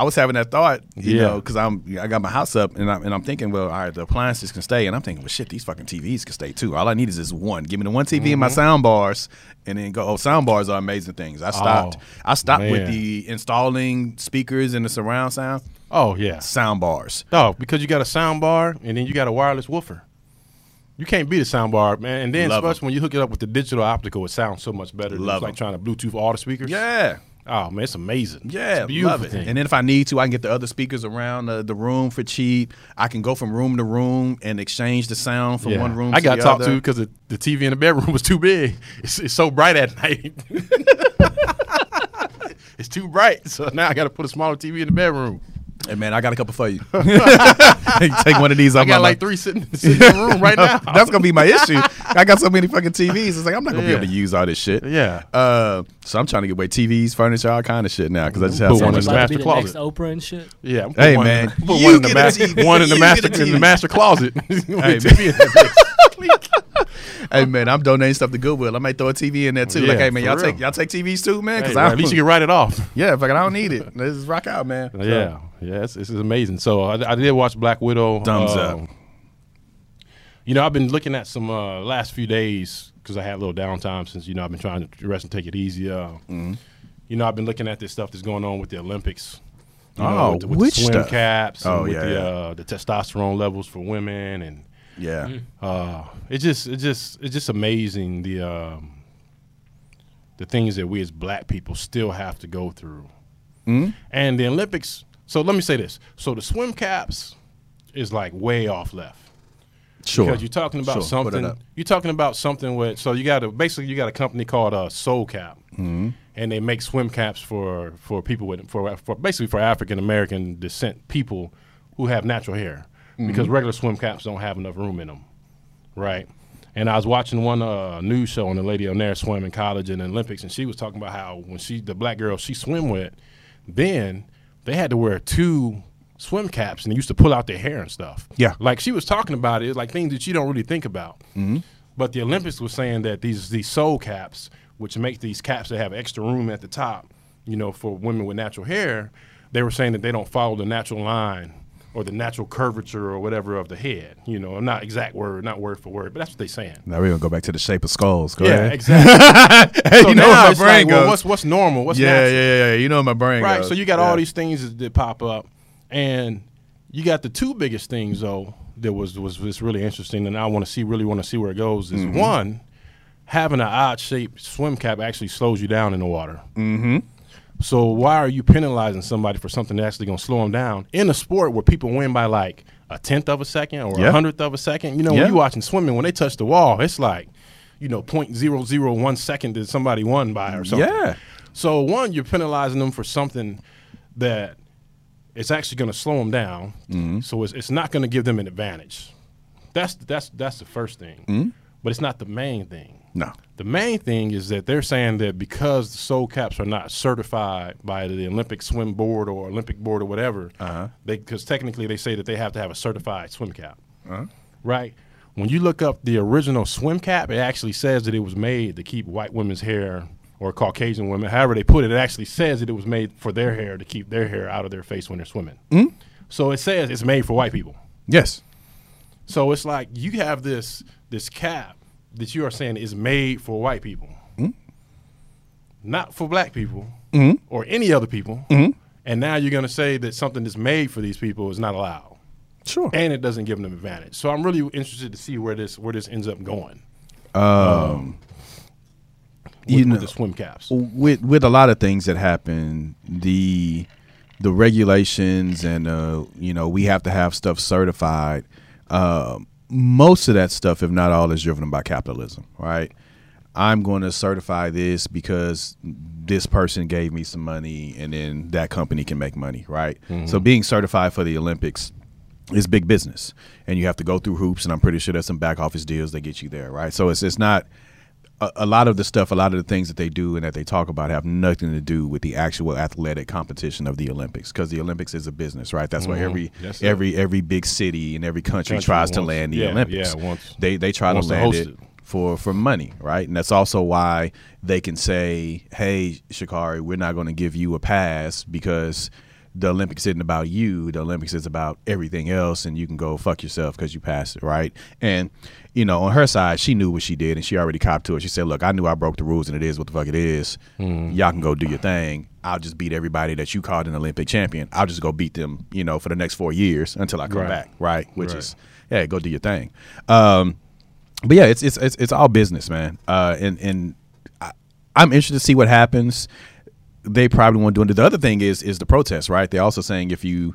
was having that thought, you know, cuz I got my house up and I'm thinking, well, all right, the appliance can stay, and I'm thinking, well, shit, these fucking TVs can stay too. All I need is this one. Give me the one TV and my sound bars, and then go. Oh, sound bars are amazing things. I stopped with the installing speakers and the surround sound. Oh yeah, sound bars. Oh, because you got a sound bar, and then you got a wireless woofer. You can't beat a sound bar, man. And then especially when you hook it up with the digital optical, it sounds so much better. It's like trying to Bluetooth all the speakers. Yeah. Oh, man, it's amazing. Yeah, it's love it. And then if I need to, I can get the other speakers around the room for cheap. I can go from room to room and exchange the sound from one room to the other. I got talked to because the TV in the bedroom was too big. It's so bright at night. It's too bright. So now I got to put a smaller TV in the bedroom. Hey, man, I got a couple for you. Take one of these. I got like three sitting in the room right now. That's going to be my issue. I got so many fucking TVs. It's like, I'm not going to be able to use all this shit. Yeah. So I'm trying to get away TVs, furniture, all kind of shit now, because I just have so much master closet. Oprah and shit. Yeah. Hey, man. Put one in the master closet. Hey, man. Hey, man, I'm donating stuff to Goodwill. I might throw a TV in there too. Yeah, like, hey, man, y'all take TVs too, man. Because at least you can write it off. Yeah, fucking, I don't need it. This is rock out, man. So. Yeah, this is amazing. So I did watch Black Widow. Thumbs up. You know, I've been looking at some last few days because I had a little downtime since I've been trying to rest and take it easy. you know, I've been looking at this stuff that's going on with the Olympics. With the swim caps and the testosterone levels for women, and it's just amazing the things that we as black people still have to go through. Mm? And the Olympics, so let me say this. So the swim caps is like way off left. Sure. Because you're talking about something. You're talking about something with, so you got a, basically you got a company called Soul Cap. Mm-hmm. And they make swim caps for people with, for basically for African American descent people who have natural hair. Mm-hmm. Because regular swim caps don't have enough room in them. Right. And I was watching one news show, and the lady on there swam in college and the Olympics, and she was talking about how when she, the black girl she swam with, then they had to wear 2 swim caps, and they used to pull out their hair and stuff. Yeah. Like she was talking about it, like things that you don't really think about. Mm-hmm. But the Olympics was saying that these soul caps, which make these caps that have extra room at the top, you know, for women with natural hair, they were saying that they don't follow the natural line or the natural curvature or whatever of the head. You know, not exact word, not word for word, but that's what they're saying. Now we're going to go back to the shape of skulls. Go ahead. Exactly. So you know where my brain goes. Well, what's normal? What's natural? Yeah. You know where my brain goes. Right, so you got all these things that pop up. And you got the 2 biggest things, though, that was really interesting, and I really want to see where it goes, is mm-hmm. One, having an odd-shaped swim cap actually slows you down in the water. Mm-hmm. So why are you penalizing somebody for something that's actually going to slow them down in a sport where people win by like a 10th of a second or a 100th of a second? You know, when you're watching swimming, when they touch the wall, it's like, you know, 0.001 second that somebody won by or something. Yeah. So one, you're penalizing them for something that it's actually going to slow them down, mm-hmm. so it's not going to give them an advantage. That's the first thing, mm-hmm. but it's not the main thing. No, the main thing is that they're saying that because the soul caps are not certified by the Olympic swim board or Olympic board or whatever, because technically they say that they have to have a certified swim cap, right? When you look up the original swim cap, it actually says that it was made to keep white women's hair. Or Caucasian women, however they put it, it actually says that it was made for their hair to keep their hair out of their face when they're swimming. Mm? So it says it's made for white people. Yes. So it's like you have this cap that you are saying is made for white people, not for black people or any other people, and now you're going to say that something that's made for these people is not allowed. Sure. And it doesn't give them an advantage. So I'm really interested to see where this ends up going. With the swim caps, with a lot of things that happen, the regulations and you know, we have to have stuff certified. Most of that stuff, if not all, is driven by capitalism, right? I'm going to certify this because this person gave me some money, and then that company can make money, right? Mm-hmm. So being certified for the Olympics is big business, and you have to go through hoops, and I'm pretty sure there's some back office deals that get you there, right? So it's not. A lot of the stuff, a lot of the things that they do and that they talk about have nothing to do with the actual athletic competition of the Olympics, because the Olympics is a business, right? That's where every big city and every country tries to land the Olympics. Yeah, they try to land it for money, right? And that's also why they can say, hey, Shikari, we're not going to give you a pass because the Olympics isn't about you. The Olympics is about everything else, and you can go fuck yourself because you passed it, right? And, you know, on her side, she knew what she did, and she already copped to it. She said, look, I knew I broke the rules, and it is what the fuck it is. Mm-hmm. Y'all can go do your thing. I'll just beat everybody that you called an Olympic champion. I'll just go beat them, you know, for the next 4 years until I come back, right? Which is, yeah, go do your thing. But, yeah, it's all business, man. And I'm interested to see what happens. They probably won't do it. The other thing is the protest, right? They're also saying if you're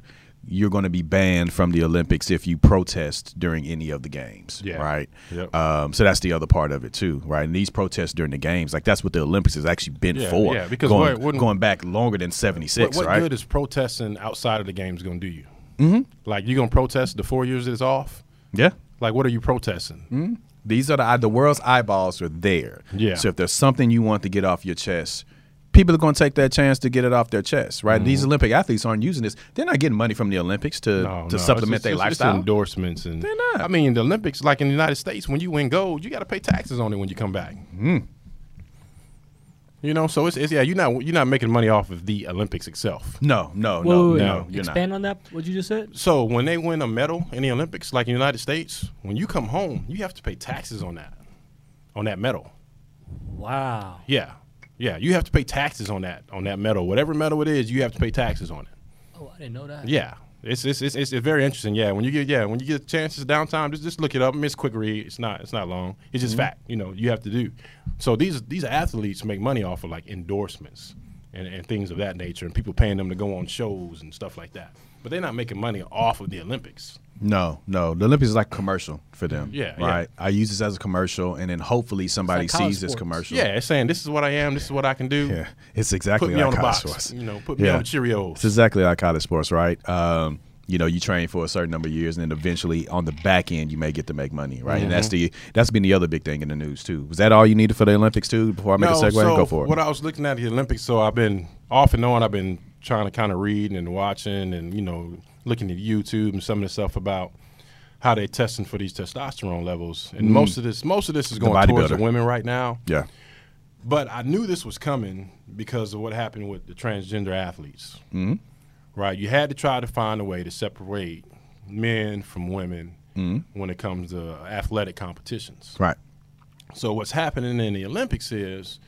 going to be banned from the Olympics if you protest during any of the games, right? Yep. So that's the other part of it too, right? And these protests during the games, like that's what the Olympics has actually been for. Yeah, because going back longer than 76, what right? What good is protesting outside of the games going to do you? Mm-hmm. Like you're going to protest the 4 years that it's off? Yeah. Like what are you protesting? Mm-hmm. These are the world's eyeballs are there. Yeah. So if there's something you want to get off your chest, people are going to take that chance to get it off their chest, right? Mm-hmm. These Olympic athletes aren't using this. They're not getting money from the Olympics to supplement their lifestyle. It's endorsements. And they're not. I mean, the Olympics, like in the United States, when you win gold, you got to pay taxes on it when you come back. Mm. You know, so it's you're not making money off of the Olympics itself. No. Expand on that, what you just said. So when they win a medal in the Olympics, like in the United States, when you come home, you have to pay taxes on that medal. Wow. Yeah. Yeah, you have to pay taxes on that metal. Whatever metal it is, you have to pay taxes on it. Oh, I didn't know that. Yeah. It's very interesting. Yeah, when you get chances downtime, just look it up. I mean, it's quick read. It's not long. It's just fact. You know, you have to do. So these athletes make money off of like endorsements and things of that nature, and people paying them to go on shows and stuff like that. But they're not making money off of the Olympics. No. The Olympics is like commercial for them. Yeah. Right. Yeah. I use this as a commercial, and then hopefully somebody like sees this commercial. Yeah, it's saying this is what I am, this is what I can do. Yeah. It's exactly like college sports. You know, put me on Cheerios. It's exactly like college sports, right? You know, you train for a certain number of years, and then eventually on the back end you may get to make money, right? Mm-hmm. And that's been the other big thing in the news too. Was that all you needed for the Olympics too? Before I make a segue, go for it. What I was looking at the Olympics, so I've been off and on. I've been trying to kind of read and watching, and you know, looking at YouTube and some of the stuff about how they're testing for these testosterone levels. And most of this is going towards the women right now. Yeah. But I knew this was coming because of what happened with the transgender athletes. Mm-hmm. Right. You had to try to find a way to separate men from women when it comes to athletic competitions. Right. So what's happening in the Olympics is,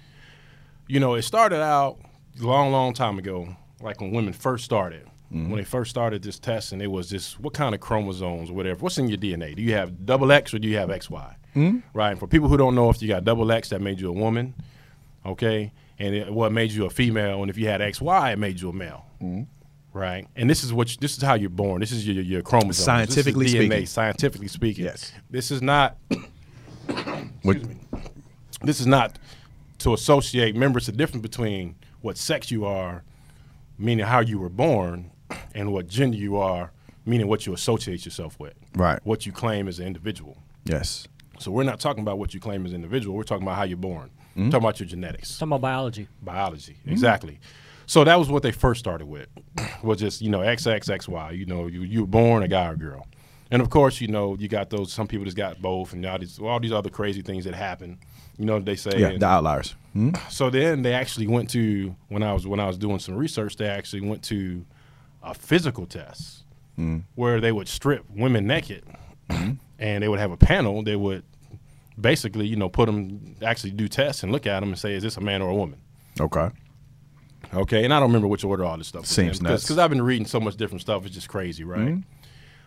you know, it started out a long, long time ago, like when women first started. Mm-hmm. When they first started this testing, it was just what kind of chromosomes or whatever. What's in your DNA? Do you have double X or do you have XY? Mm-hmm. Right. And for people who don't know, if you got double X, that made you a woman. Okay. And what made you a female. And if you had XY, it made you a male. Mm-hmm. Right. And this is what this is how you're born. This is your chromosomes. Scientifically speaking. DNA, scientifically speaking. Yes. This is not. Excuse me. This is not to associate. Remember, it's the difference between what sex you are, meaning how you were born, and what gender you are, meaning what you associate yourself with. Right. What you claim as an individual. Yes. So we're not talking about what you claim as an individual. We're talking about how you're born. Mm-hmm. We're talking about your genetics. We're talking about biology. Biology. Mm-hmm. Exactly. So that was what they first started with, was just, you know, XXXY. You know, you were born a guy or a girl. And, of course, you know, you got those, some people just got both, and all these other crazy things that happen. You know what they say? Yeah, the outliers. Mm-hmm. So then they actually went to, when I was doing some research, they actually went to a physical test where they would strip women naked and they would have a panel. They would basically, you know, put them, actually do tests and look at them and say, is this a man or a woman? Okay. Okay, and I don't remember which order all this stuff was. Seems nuts. Because I've been reading so much different stuff, it's just crazy, right?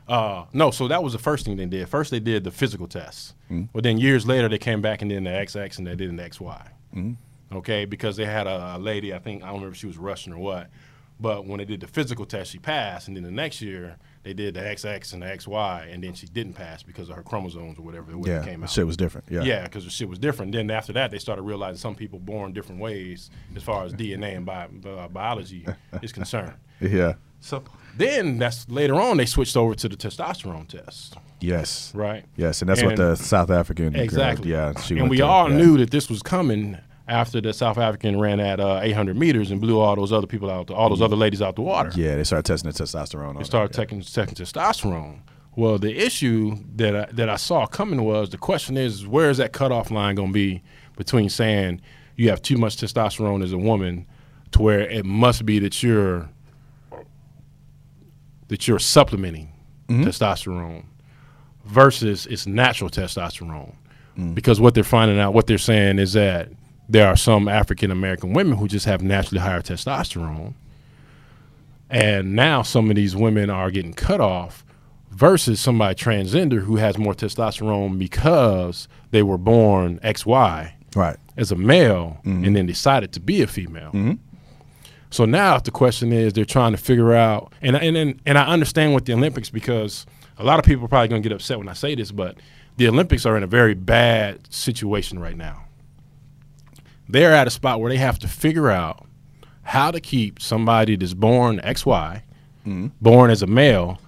So that was the first thing they did. First they did the physical tests. But then years later they came back and did the XX and they did an XY. Okay, because they had a lady, I think, I don't remember if she was Russian or what, but when they did the physical test, she passed, and then the next year they did the XX and the XY, and then she didn't pass because of her chromosomes or whatever the way it came out. Yeah, shit was different. Yeah, because the shit was different. Then after that, they started realizing some people born different ways as far as DNA and biology is concerned. Yeah. So then that's later on they switched over to the testosterone test. Yes. Right. Yes, and that's what the South African girl, she went we all knew that this was coming after the South African ran at 800 meters and blew all those other people out, all those other ladies out the water. Yeah, they started testing the testosterone. They started testing testosterone. Well, the issue that I saw coming was, the question is, where is that cutoff line going to be between saying you have too much testosterone as a woman to where it must be that you're supplementing testosterone versus it's natural testosterone? Because what they're finding out, what they're saying is that there are some African-American women who just have naturally higher testosterone. And now some of these women are getting cut off versus somebody transgender who has more testosterone because they were born XY as a male and then decided to be a female. So now if the question is, they're trying to figure out, and I understand with the Olympics, because a lot of people are probably going to get upset when I say this, but the Olympics are in a very bad situation right now. They're at a spot where they have to figure out how to keep somebody that's born XY, born as a male,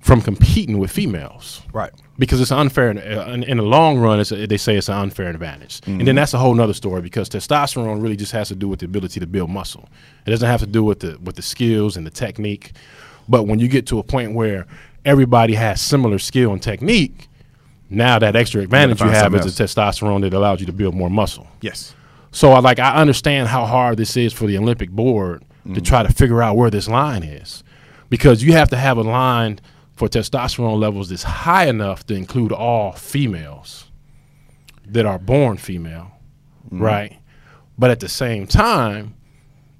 from competing with females. Right. Because it's unfair. In the long run, they say it's an unfair advantage. And then that's a whole nother story, because testosterone really just has to do with the ability to build muscle. It doesn't have to do with the skills and the technique. But when you get to a point where everybody has similar skill and technique, now that extra advantage you have is the testosterone that allows you to build more muscle. Yes. So I understand how hard this is for the Olympic board to try to figure out where this line is, because you have to have a line for testosterone levels that's high enough to include all females that are born female, right? But at the same time,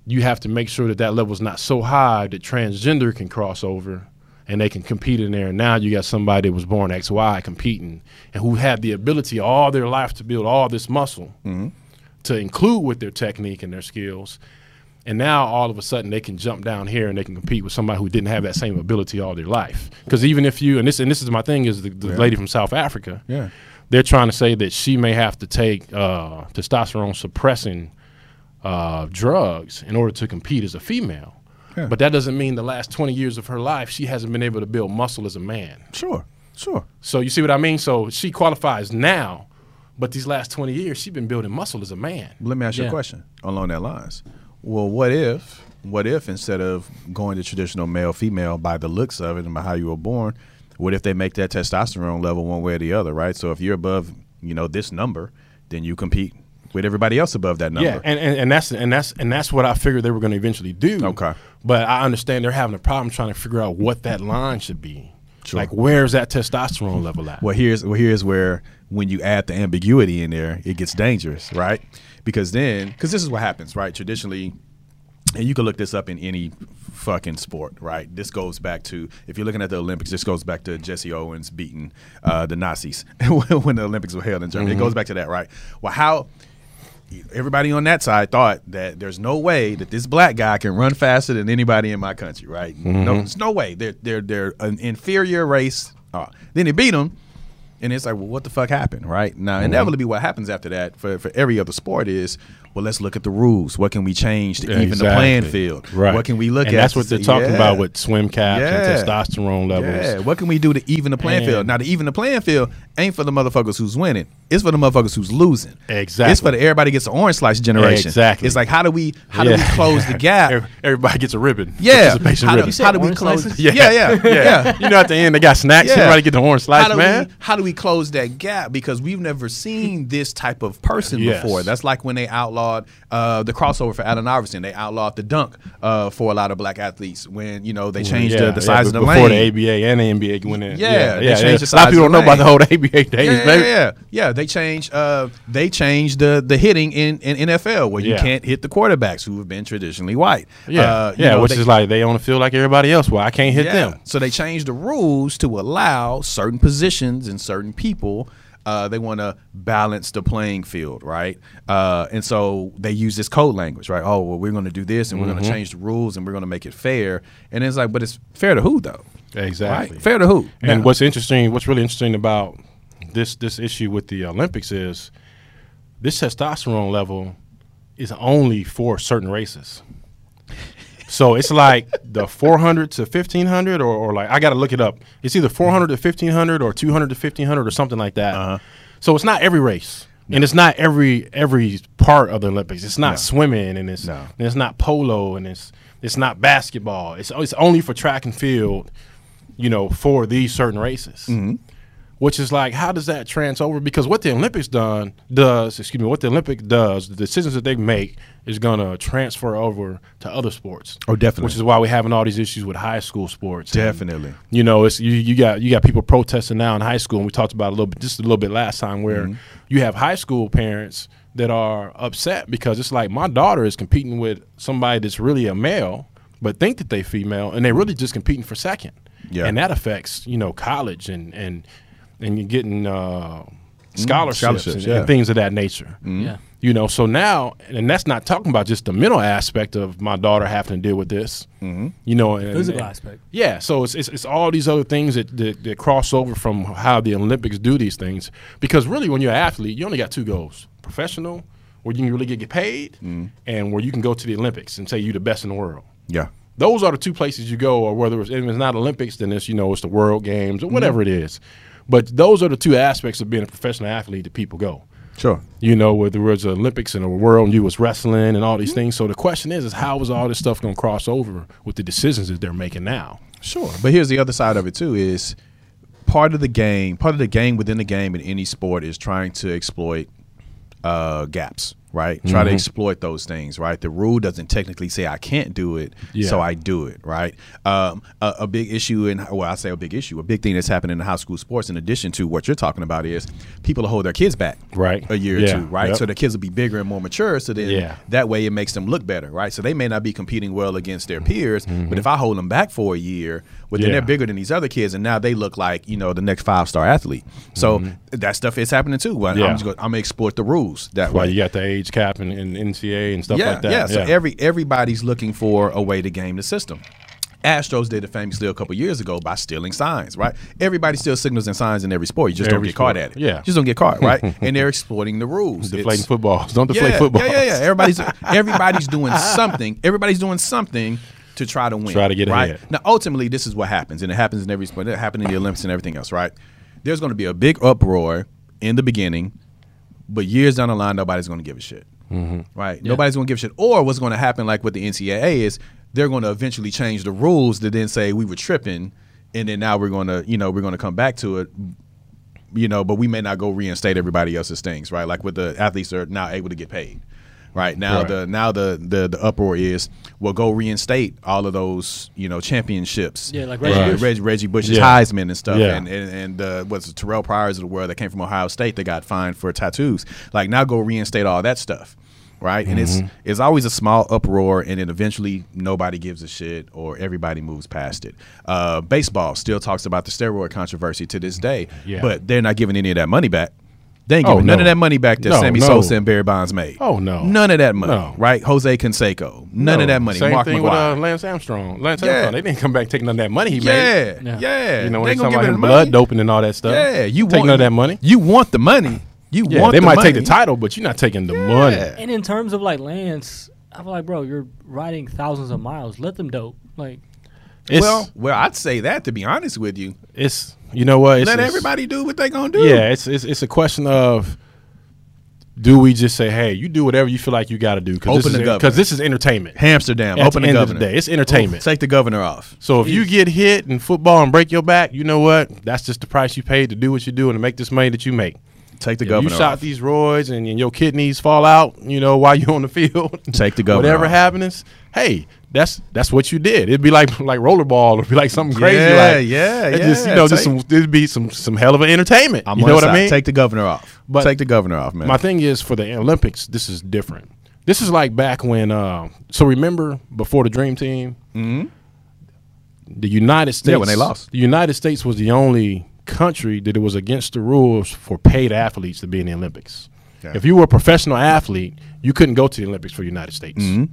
you have to make sure that that level is not so high that transgender can cross over and they can compete in there. And now you got somebody that was born XY competing and who had the ability all their life to build all this muscle to include with their technique and their skills. And now all of a sudden they can jump down here and they can compete with somebody who didn't have that same ability all their life. Because even if you, and this is my thing, is the lady from South Africa. Yeah. They're trying to say that she may have to take testosterone suppressing drugs in order to compete as a female. Yeah. But that doesn't mean the last 20 years of her life she hasn't been able to build muscle as a man. Sure, sure. So you see what I mean? So she qualifies now, but these last 20 years she's been building muscle as a man. Let me ask you a question along that lines. Well, what if instead of going to traditional male-female by the looks of it and by how you were born, what if they make that testosterone level one way or the other, right? So if you're above, you know, this number, then you compete with everybody else above that number. Yeah, and that's what I figured they were going to eventually do. Okay. But I understand they're having a problem trying to figure out what that line should be. Sure. Like, where's that testosterone level at? Well, here's where when you add the ambiguity in there, it gets dangerous, right? Because then, because this is what happens, right? Traditionally, and you can look this up in any fucking sport, right? This goes back to, if you're looking at the Olympics, this goes back to Jesse Owens beating the Nazis when the Olympics were held in Germany. Mm-hmm. It goes back to that, right? Well, how everybody on that side thought that there's no way that this black guy can run faster than anybody in my country, right? Mm-hmm. No, there's no way. They're an inferior race. Then they beat them. And it's like, well, what the fuck happened, right? Now, inevitably what happens after that for every other sport is, well, let's look at the rules. What can we change to even the playing field? Right. What can we look at? And that's what they're talking about with swim caps and testosterone levels. Yeah. What can we do to even the playing field? Now, the even the playing field ain't for the motherfuckers who's winning. It's for the motherfuckers who's losing. Exactly. It's for the everybody gets an orange slice generation. Exactly. It's like, how do we close the gap? Everybody gets a ribbon. Yeah. How do we close? Yeah. You know, at the end, they got snacks. Yeah. Everybody get the orange slice, how do we close that gap? Because we've never seen this type of person before. That's like when they outlawed the crossover for Allen Iverson. They outlawed the dunk for a lot of black athletes when, you know, they changed the size of the lane. Before the ABA and the NBA went in. They changed the size. A lot of people don't know about the whole ABA days, baby. Yeah, they changed the hitting in NFL where you can't hit the quarterbacks who have been traditionally white. Which is like they only feel like everybody else. Well, I can't hit them. So they changed the rules to allow certain positions and certain people. They want to balance the playing field, right? And so they use this code language, right? Oh, well, we're going to do this and we're going to change the rules and we're going to make it fair. And it's like, but it's fair to who, though? Exactly. Right? Fair to who? And what's really interesting about this issue with the Olympics is this testosterone level is only for certain races. So it's like the 400 to 1500 or like I got to look it up. It's either 400 to 1500 or 200 to 1500 or something like that. Uh-huh. So it's not every race. No. And it's not every part of the Olympics. It's not swimming and it's not polo and it's not basketball. It's only for track and field, you know, for these certain races. Mm-hmm. Which is like, how does that transfer over? Because what the Olympic does, the decisions that they make is going to transfer over to other sports. Oh, definitely. Which is why we're having all these issues with high school sports. Definitely. And, you know, it's you got people protesting now in high school, and we talked about a little bit last time where you have high school parents that are upset because it's like my daughter is competing with somebody that's really a male but think that they female, and they're really just competing for second. Yeah. And that affects, you know, college and you're getting scholarships and things of that nature. Mm-hmm. Yeah. You know, so now, and that's not talking about just the mental aspect of my daughter having to deal with this. Mm-hmm. You know, and physical aspect. Yeah, so it's all these other things that cross over from how the Olympics do these things. Because really, when you're an athlete, you only got two goals: professional, where you can really get paid, and where you can go to the Olympics and say you're the best in the world. Yeah. Those are the two places you go, or whether it's not Olympics, then it's, you know, it's the World Games or whatever it is. But those are the two aspects of being a professional athlete that people go. Sure. You know, whether it was Olympics and the world and you was wrestling and all these things. So the question is how is all this stuff going to cross over with the decisions that they're making now? Sure. But here's the other side of it, too, is part of the game within the game in any sport is trying to exploit gaps, right? Mm-hmm. Try to exploit those things, right? The rule doesn't technically say I can't do it, so I do it, right? A big issue, a big thing that's happening in high school sports, in addition to what you're talking about, is people hold their kids back a year or two, right? Yep. So the kids will be bigger and more mature, so then that way it makes them look better, right? So they may not be competing well against their peers, but if I hold them back for a year, well, then they're bigger than these other kids, and now they look like, you know, the next five-star athlete. So that stuff is happening too. Well, I'm gonna exploit the rules that way. You got the age cap and NCAA and stuff like that. Yeah, so everybody's looking for a way to game the system. Astros did it famously a couple years ago by stealing signs, right? Everybody steals signals and signs in every sport. You just don't get caught at it. Yeah. You just don't get caught, right? And they're exploiting the rules. Deflating footballs. Don't deflate footballs. Yeah. Everybody's doing something. Everybody's doing something to try to win. Try to get ahead. Now, ultimately, this is what happens, and it happens in every sport. It happened in the Olympics and everything else, right? There's going to be a big uproar in the beginning, but years down the line, nobody's going to give a shit, right? Yeah. Nobody's going to give a shit. Or what's going to happen, like with the NCAA, is they're going to eventually change the rules to then say we were tripping, and then now we're going to come back to it, you know. But we may not go reinstate everybody else's things, right? Like with the athletes are now able to get paid, right? Now the uproar is we'll go reinstate all of those, you know, championships. Yeah, like Reggie Bush's Heisman and stuff, and what's the Terrell Pryors of the world that came from Ohio State that got fined for tattoos. Like now go reinstate all that stuff. Right. And it's always a small uproar, and then eventually nobody gives a shit or everybody moves past it. Baseball still talks about the steroid controversy to this day, but they're not giving any of that money back. They ain't giving none of that money back that Sammy Sosa and Barry Bonds made. Oh, no. None of that money. No. Right? Jose Canseco. None of that money. Same Mark thing McGuire. With Lance Armstrong. They didn't come back taking none of that money he made. You know, when they talking about him blood doping and all that stuff. Yeah. You take none of that money. You want the money. They might take the title, but you're not taking the money. And in terms of like Lance, I'm like, bro, you're riding thousands of miles. Let them dope. Like, I'd say that, to be honest with you. It's, you know what? Let everybody do what they gonna do. Yeah, it's a question of, do we just say, hey, you do whatever you feel like you got to do? Because this is entertainment. Amsterdam, open the governor. At the end of the day, it's entertainment. Take the governor off. So if you get hit in football and break your back, you know what? That's just the price you paid to do what you do and to make this money that you make. Take the governor off. You shot these roids and your kidneys fall out, you know, while you're on the field. Take the governor Whatever off. Happens, hey, that's what you did. It'd be like rollerball. It'd be like something crazy. Just, you know, it'd be some hell of an entertainment. You know what I mean? Take the governor off. But take the governor off, man. My thing is, for the Olympics, this is different. This is like back when, so remember before the Dream Team? Mm-hmm. The United States. Yeah, when they lost. The United States was the only country that it was against the rules for paid athletes to be in the Olympics. Okay. If you were a professional athlete, you couldn't go to the Olympics for the United States. Mm-hmm.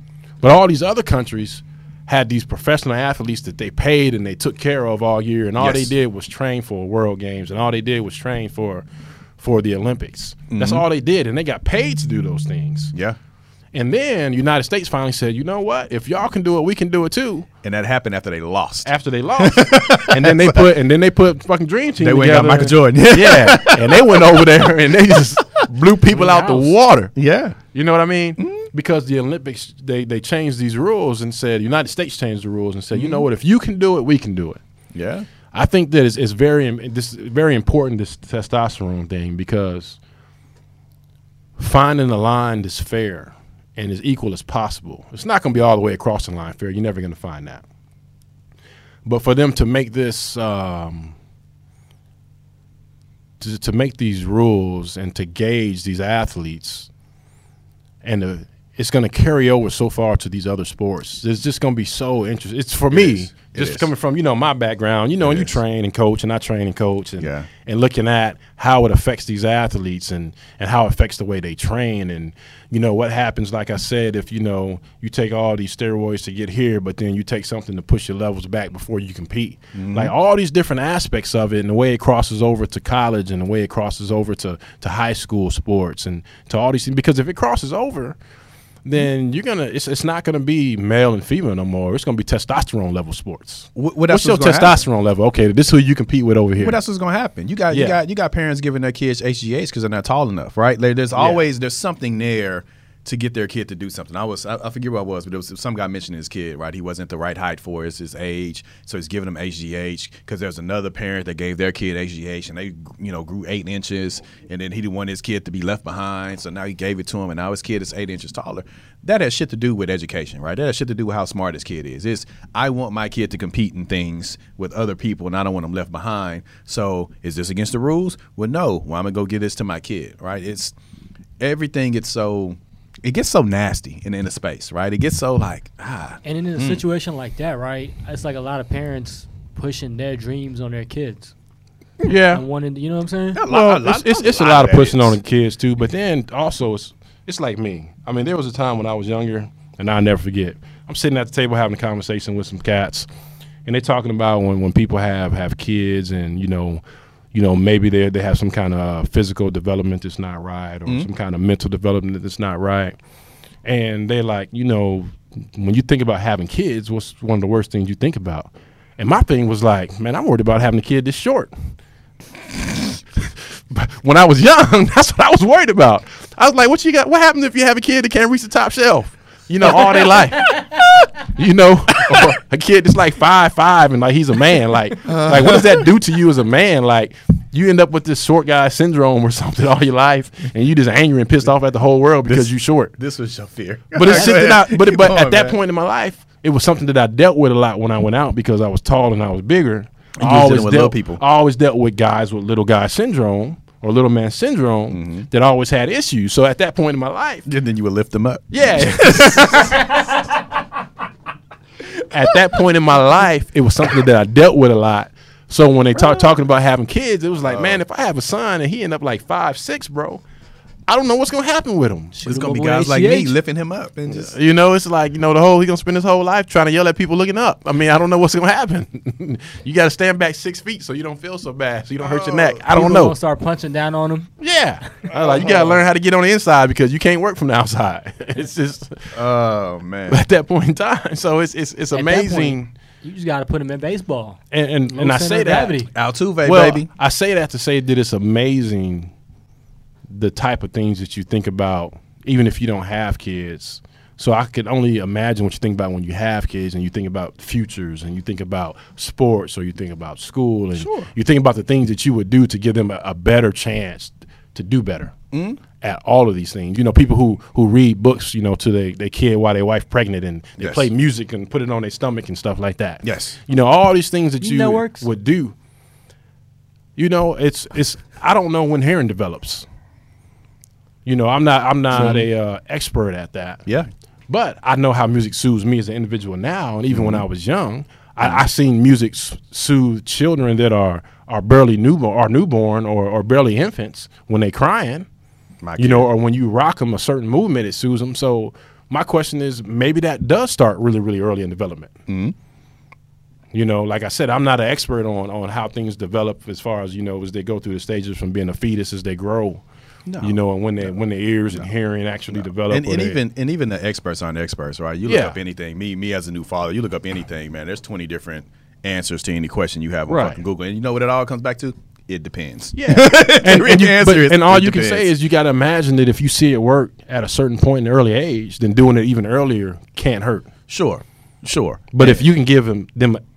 But all these other countries had these professional athletes that they paid and they took care of all year, and all they did was train for World Games, and all they did was train for the Olympics. Mm-hmm. That's all they did, and they got paid to do those things. Yeah. And then the United States finally said, you know what? If y'all can do it, we can do it too. And that happened after they lost. And then they put fucking Dream Team together. They went out Michael Jordan. And they went over there and they just blew people out the water. Yeah. You know what I mean? Mm-hmm. Because the Olympics, they changed these rules and said, United States changed the rules and said, you know what? If you can do it, we can do it. Yeah. I think that it's very important, this testosterone thing, because finding a line that's fair and as equal as possible. It's not going to be all the way across the line fair. You're never going to find that. But for them to make this, to make these rules and to gauge these athletes, and it's going to carry over so far to these other sports. It's just going to be so interesting. It's for me, just coming from, you know, my background, you know, and you train and coach, and I train and coach, and looking at how it affects these athletes and how it affects the way they train, and, you know, what happens, like I said, if, you know, you take all these steroids to get here, but then you take something to push your levels back before you compete. Mm-hmm. Like all these different aspects of it, and the way it crosses over to college, and the way it crosses over to high school sports, and to all these things. Because if it crosses over, then you're gonna it's not gonna be male and female no more. It's gonna be testosterone level sports. What's your testosterone level? Okay, this is who you compete with over here. What else is gonna happen? You got parents giving their kids HGAs because they're not tall enough, right? There's always something there to get their kid to do something. I forget what I was, but it was some guy mentioned his kid, right? He wasn't the right height for it. It's his age, so he's giving him HGH because there's another parent that gave their kid HGH and they, you know, grew 8 inches, and then he didn't want his kid to be left behind, so now he gave it to him, and now his kid is 8 inches taller. That has shit to do with education, right? That has shit to do with how smart his kid is. It's I want my kid to compete in things with other people, and I don't want them left behind. So is this against the rules? Well, no. Well, I'm gonna go give this to my kid, right? It's everything. It gets so nasty in a space, right? It gets so like, And in a situation like that, right, it's like a lot of parents pushing their dreams on their kids. Yeah. And wanting, you know what I'm saying? It's a lot of pushing on the kids, too. But then also, it's like me. I mean, there was a time when I was younger, and I'll never forget. I'm sitting at the table having a conversation with some cats, and they're talking about when people have kids and, you know, maybe they have some kind of physical development that's not right or some kind of mental development that's not right. And they're like, you know, when you think about having kids, what's one of the worst things you think about? And my thing was like, man, I'm worried about having a kid this short. But when I was young, that's what I was worried about. I was like, what happens if you have a kid that can't reach the top shelf? You know, all their life. You know, a kid that's like 5'5" and like he's a man. Like what does that do to you as a man? Like you end up with this short guy syndrome or something all your life, and you just angry and pissed off at the whole world because you're short. This was your fear. But it's shit that at that point in my life, it was something that I dealt with a lot when I went out because I was tall and I was bigger. I always dealt with guys with little guy syndrome. Or little man syndrome that always had issues. So at that point in my life, and then you would lift them up. Yeah. At that point in my life, it was something that I dealt with a lot. So when they talking about having kids, it was like, man, if I have a son and he end up like 5'6", bro, I don't know what's gonna happen with him. It's gonna be guys like me lifting him up and just it's like he's gonna spend his whole life trying to yell at people looking up. I mean, I don't know what's gonna happen. You gotta stand back 6 feet so you don't feel so bad, so you don't hurt your neck. I don't know. Gonna start punching down on him. Yeah, you gotta learn how to get on the inside because you can't work from the outside. It's just at that point in time. So it's amazing. You just got to put him in baseball. And I say that Altuve, baby. I say that to say that it's amazing. The type of things that you think about, even if you don't have kids. So I could only imagine what you think about when you have kids and you think about futures and you think about sports or you think about school and you think about the things that you would do to give them a better chance to do better at all of these things. You know, people who read books, to their kid while their wife pregnant and they play music and put it on their stomach and stuff like that. Yes. You know, all these things that you would do. You know, it's I don't know when hearing develops. You know, I'm not a expert at that. Yeah. But I know how music soothes me as an individual now. And even when I was young, I seen music soothe children that are barely newborn or barely infants when they crying, or when you rock them a certain movement, it soothes them. So my question is, maybe that does start really, really early in development. You know, like I said, I'm not an expert on how things develop as far as, as they go through the stages from being a fetus as they grow. No. And when their ears and hearing actually develop, and even the experts aren't experts, right? You look up anything. Me as a new father, you look up anything, man. There's 20 different answers to any question you have on fucking Google, and you know what it all comes back to? It depends. Yeah, and all you can say is you got to imagine that if you see it work at a certain point in an early age, then doing it even earlier can't hurt. Sure. But if you can give them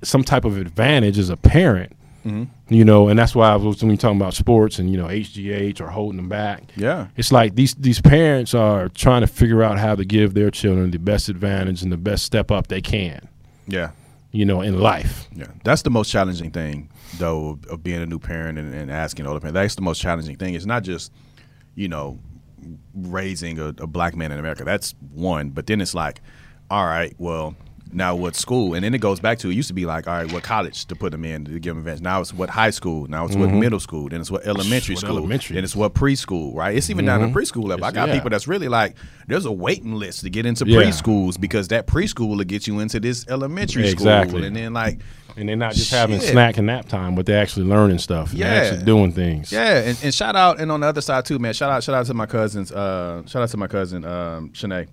some type of advantage as a parent. And that's why I was when we talking about sports and HGH or holding them back. Yeah, it's like these parents are trying to figure out how to give their children the best advantage and the best step up they can. Yeah, in life. Yeah, that's the most challenging thing though of being a new parent and asking older parents. That's the most challenging thing. It's not just raising a black man in America. That's one, but then it's like, all right, well. Now what school? And then it goes back to, it used to be like, all right, what college to put them in to give them advantage. Now it's what high school. Now it's what middle school. Then it's what elementary school. Then it's what preschool, right? It's even down to preschool level. I got people that's really like, there's a waiting list to get into preschools because that preschool will get you into this elementary school. And then like. And they're not just having snack and nap time, but they're actually learning stuff. Yeah. They're actually doing things. Yeah. And shout out. And on the other side too, man, shout out to my cousins. Shout out to my cousin, Shanae.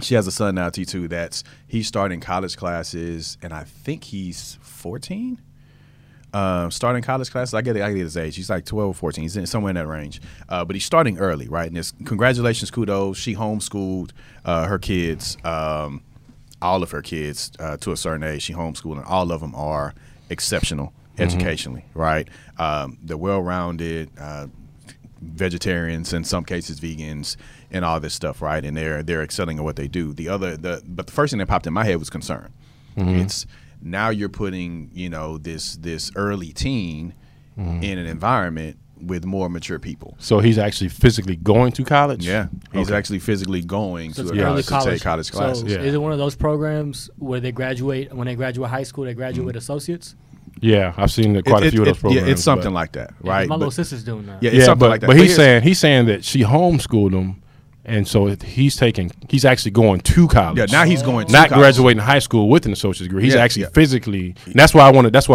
She has a son now, T2, he's starting college classes, and I think he's 14. starting college classes. I get his age. He's like 12 or 14. He's in somewhere in that range. But he's starting early, right? And it's congratulations, kudos. She homeschooled her kids, all of her kids to a certain age. She homeschooled, and all of them are exceptional educationally, right? They're well-rounded, vegetarians, in some cases vegans, and all this stuff, right? And they're excelling at what they do. But the first thing that popped in my head was concern. It's now you're putting, you know, this early teen in an environment with more mature people. So he's actually physically going to college? Yeah, he's actually physically going to college to take college classes. So is it one of those programs where they graduate, when they graduate high school, they graduate with associates? Yeah, I've seen quite a few of those programs. Yeah, it's something like that, right? My little sister's doing that. Yeah, it's something like that. But he's saying that she homeschooled him, and so he's actually going to college. Yeah, now he's going to college. Not graduating high school with an associate's degree. He's actually physically. And that's why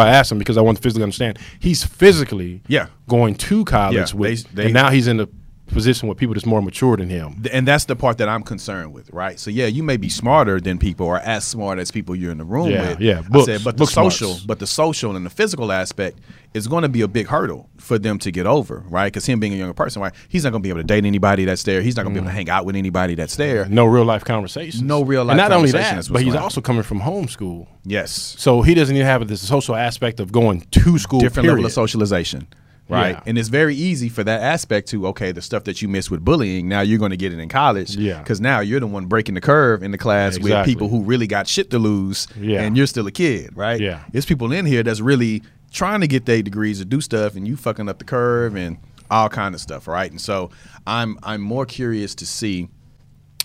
I asked him, because I want to physically understand. He's physically going to college with, and now he's in the position with people that's more mature than him. And that's the part that I'm concerned with, right? So yeah, you may be smarter than people, or as smart as people you're in the room with. Yeah, but the social and the physical aspect is going to be a big hurdle for them to get over, right? Because him being a younger person, right, he's not going to be able to date anybody that's there. He's not going to be able to hang out with anybody that's there. No real life conversations. No real life. And not only that, but he's also coming from homeschool. Yes. So he doesn't even have this social aspect of going to school. Different level of socialization. Right. Yeah. And it's very easy for that aspect to, okay, the stuff that you missed with bullying, now you're going to get it in college. Yeah. Because now you're the one breaking the curve in the class with people who really got shit to lose. Yeah. And you're still a kid, right? Yeah. There's people in here that's really trying to get their degrees or do stuff, and you fucking up the curve and all kind of stuff, right? And so I'm more curious to see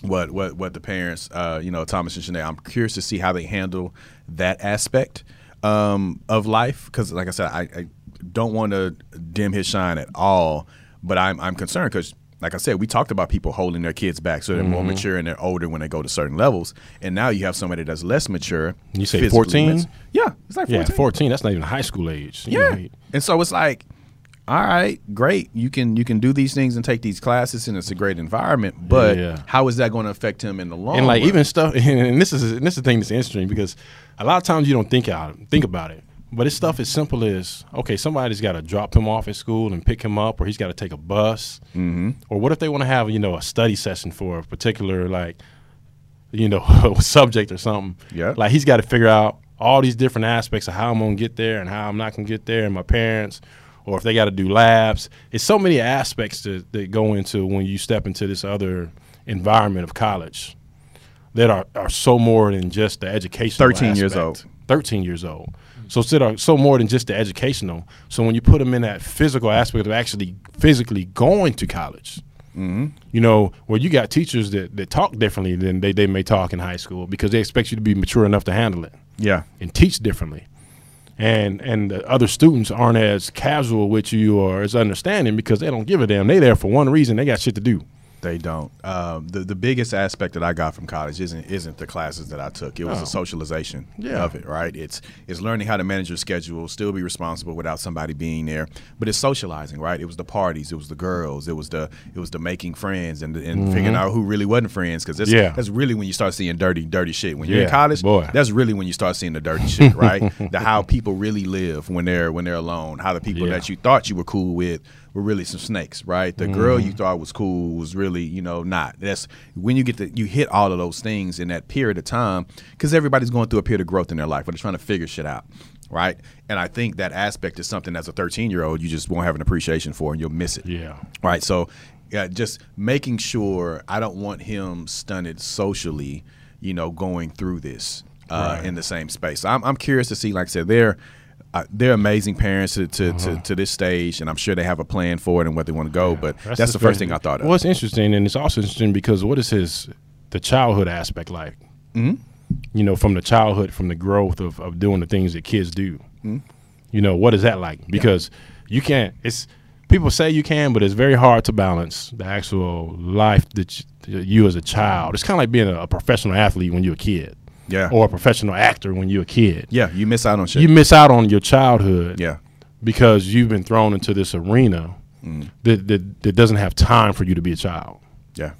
what the parents, you know, Thomas and Shanae, I'm curious to see how they handle that aspect of life. Because like I said, I don't want to dim his shine at all, but I'm concerned because, like I said, we talked about people holding their kids back, so they're more mature and they're older when they go to certain levels. And now you have somebody that's less mature. You say 14? Yeah, it's like 14. Yeah, 14. That's not even high school age. Yeah, and so it's like, all right, great. You can do these things and take these classes, and it's a great environment. But how is that going to affect him in the long? And like run? Even stuff. And this is the thing that's interesting, because a lot of times you don't think about it. But it's stuff as simple as, okay, somebody's got to drop him off at school and pick him up, or he's got to take a bus. Or what if they want to have, you know, a study session for a particular, like, you know, subject or something. Yeah. Like, he's got to figure out all these different aspects of how I'm going to get there and how I'm not going to get there, and my parents, or if they got to do labs. It's so many aspects that go into when you step into this other environment of college that are so more than just the educational aspect. 13 years old. 13 years old. So more than just the educational. So when you put them in that physical aspect of actually physically going to college, you know, where you got teachers that talk differently than they may talk in high school, because they expect you to be mature enough to handle it. Yeah. And teach differently. And the other students aren't as casual with you or as understanding, because they don't give a damn. They there for one reason. They got shit to do. They don't. The biggest aspect that I got from college isn't the classes that I took. It was the socialization of it, right? It's learning how to manage your schedule, still be responsible without somebody being there. But it's socializing, right? It was the parties, it was the girls, it was the making friends and figuring out who really wasn't friends, because that's really when you start seeing dirty shit. When you're in college, that's really when you start seeing the dirty shit, right? How people really live when they're alone. How the people that you thought you were cool with were really some snakes, right? The girl you thought was cool was really, you know, not. That's when you hit all of those things in that period of time, because everybody's going through a period of growth in their life where they're trying to figure shit out, right? And I think that aspect is something as a 13-year-old you just won't have an appreciation for, and you'll miss it. Yeah. Right. So, yeah, just making sure I don't want him stunted socially, you know, going through this in the same space. So I'm curious to see, like I said, they're amazing parents to this stage, and I'm sure they have a plan for it and where they want to go. But that's the first thing I thought of. Well, it's interesting, and it's also interesting because what is the childhood aspect like? You know, from the childhood, from the growth of doing the things that kids do. You know, what is that like? Because you can't. It's people say you can, but it's very hard to balance the actual life that you as a child. It's kind of like being a professional athlete when you're a kid. Yeah. Or a professional actor when you're a kid. Yeah, you miss out on shit. You miss out on your childhood. Yeah. Because you've been thrown into this arena that doesn't have time for you to be a child. Yeah.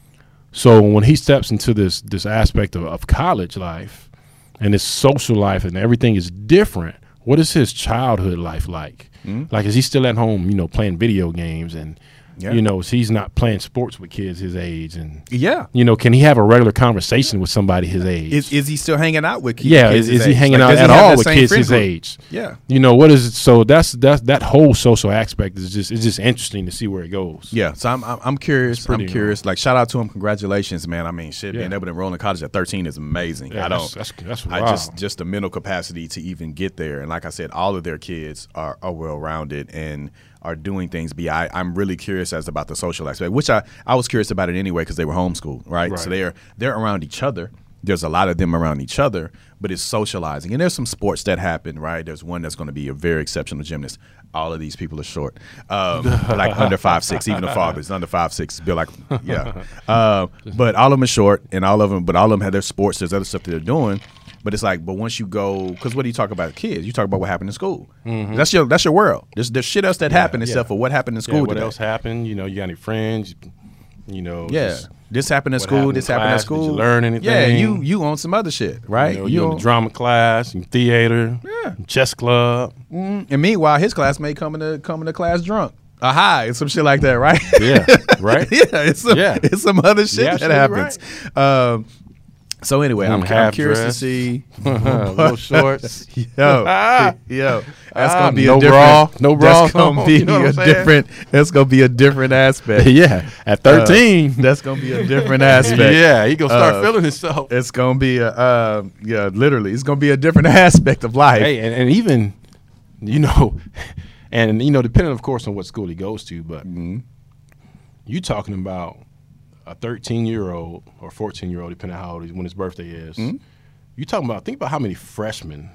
So when he steps into this aspect of college life and his social life and everything is different, what is his childhood life like? Mm-hmm. Like, is he still at home, you know, playing video games and, yeah. you know, so he's not playing sports with kids his age and, yeah, you know, can he have a regular conversation with somebody his age? Is he still hanging out with kids? Yeah. Is he hanging out at all with kids his age? Yeah. You know, what is it? So that's that whole social aspect is just, it's just interesting to see where it goes. Yeah. So I'm curious. I'm curious. Like, shout out to him. Congratulations, man. I mean, shit, being able to enroll in college at 13 is amazing. Yeah, I don't, that's I just the mental capacity to even get there. And like I said, all of their kids are well-rounded and are doing things. I'm really curious as about the social aspect, which I was curious about it anyway because they were homeschooled, right? So they're around each other. There's a lot of them around each other, but it's socializing. And there's some sports that happen, right? There's one that's going to be a very exceptional gymnast. All of these people are short, like under 5'6". Even the father's under 5'6". Bill, like, yeah. But all of them are short, and all of them have their sports. There's other stuff that they're doing. But it's like, but once you go, because what do you talk about kids? You talk about what happened in school. Mm-hmm. That's your world. There's shit else that happened except for what happened in school. What else happened? You know, you got any friends? You know, this happened at school. This happened at school. Did you learn anything? Yeah, you on some other shit, right? You know, you on the drama class, and theater, chess club. Mm-hmm. And meanwhile, his classmate coming to class drunk. A high and some shit like that, right? Yeah, right. It's some other shit that happens. Right. So anyway, I'm curious to see. Little shorts. Yo. That's going to be a different. No bra. That's going to be a different aspect. Yeah. At 13. That's going to be a different aspect. Yeah. He going to start feeling himself. It's going to be literally, it's going to be a different aspect of life. Hey, and even, you know, and, you know, depending, of course, on what school he goes to, but you talking about a 13-year-old or 14-year-old, depending on how old he is, when his birthday is, you're talking about, think about how many freshmen,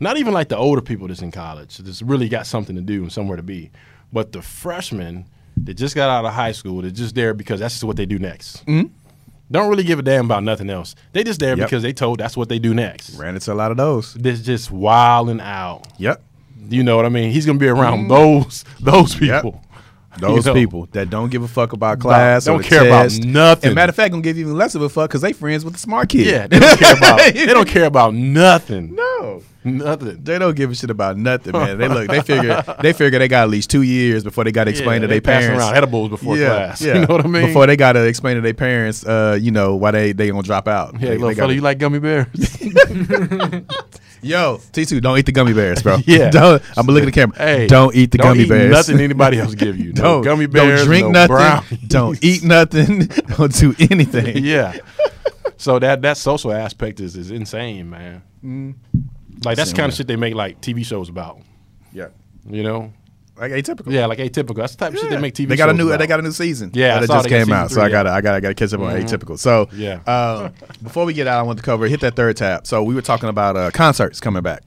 not even like the older people that's in college, that's really got something to do and somewhere to be, but the freshmen that just got out of high school, they're just there because that's just what they do next. Don't really give a damn about nothing else. They just there because they told that's what they do next. Ran into a lot of those. They're just wilding out. Yep. You know what I mean? He's going to be around those people. Yep. Those people that don't give a fuck about class, don't care about nothing. And matter of fact, gonna give you even less of a fuck because they friends with the smart kid. Yeah, they don't care about. They don't care about nothing. No, nothing. They don't give a shit about nothing, man. They look. They figure they got at least 2 years before they got to explain to their parents. Passing around edibles before class. Yeah. You know what I mean? Before they got to explain to their parents, you know, why they gonna drop out. Yeah, little fella, you like gummy bears? Yo, T2, don't eat the gummy bears, bro. Yeah. I'm going to look at the camera. Hey, don't eat the gummy bears. Don't eat nothing anybody else give you. No gummy bears, don't drink nothing, brownies. Don't eat nothing, don't do anything. Yeah. So that social aspect is insane, man. Like, that's the kind of shit they make, like, TV shows about. Yeah. You know? Like Atypical. Yeah, like Atypical. That's the type of shit they make TV shows about. They got a new season. Yeah, that just came out. So I gotta catch up on Atypical. So before we get out, I want to hit that third tab. So we were talking about concerts coming back.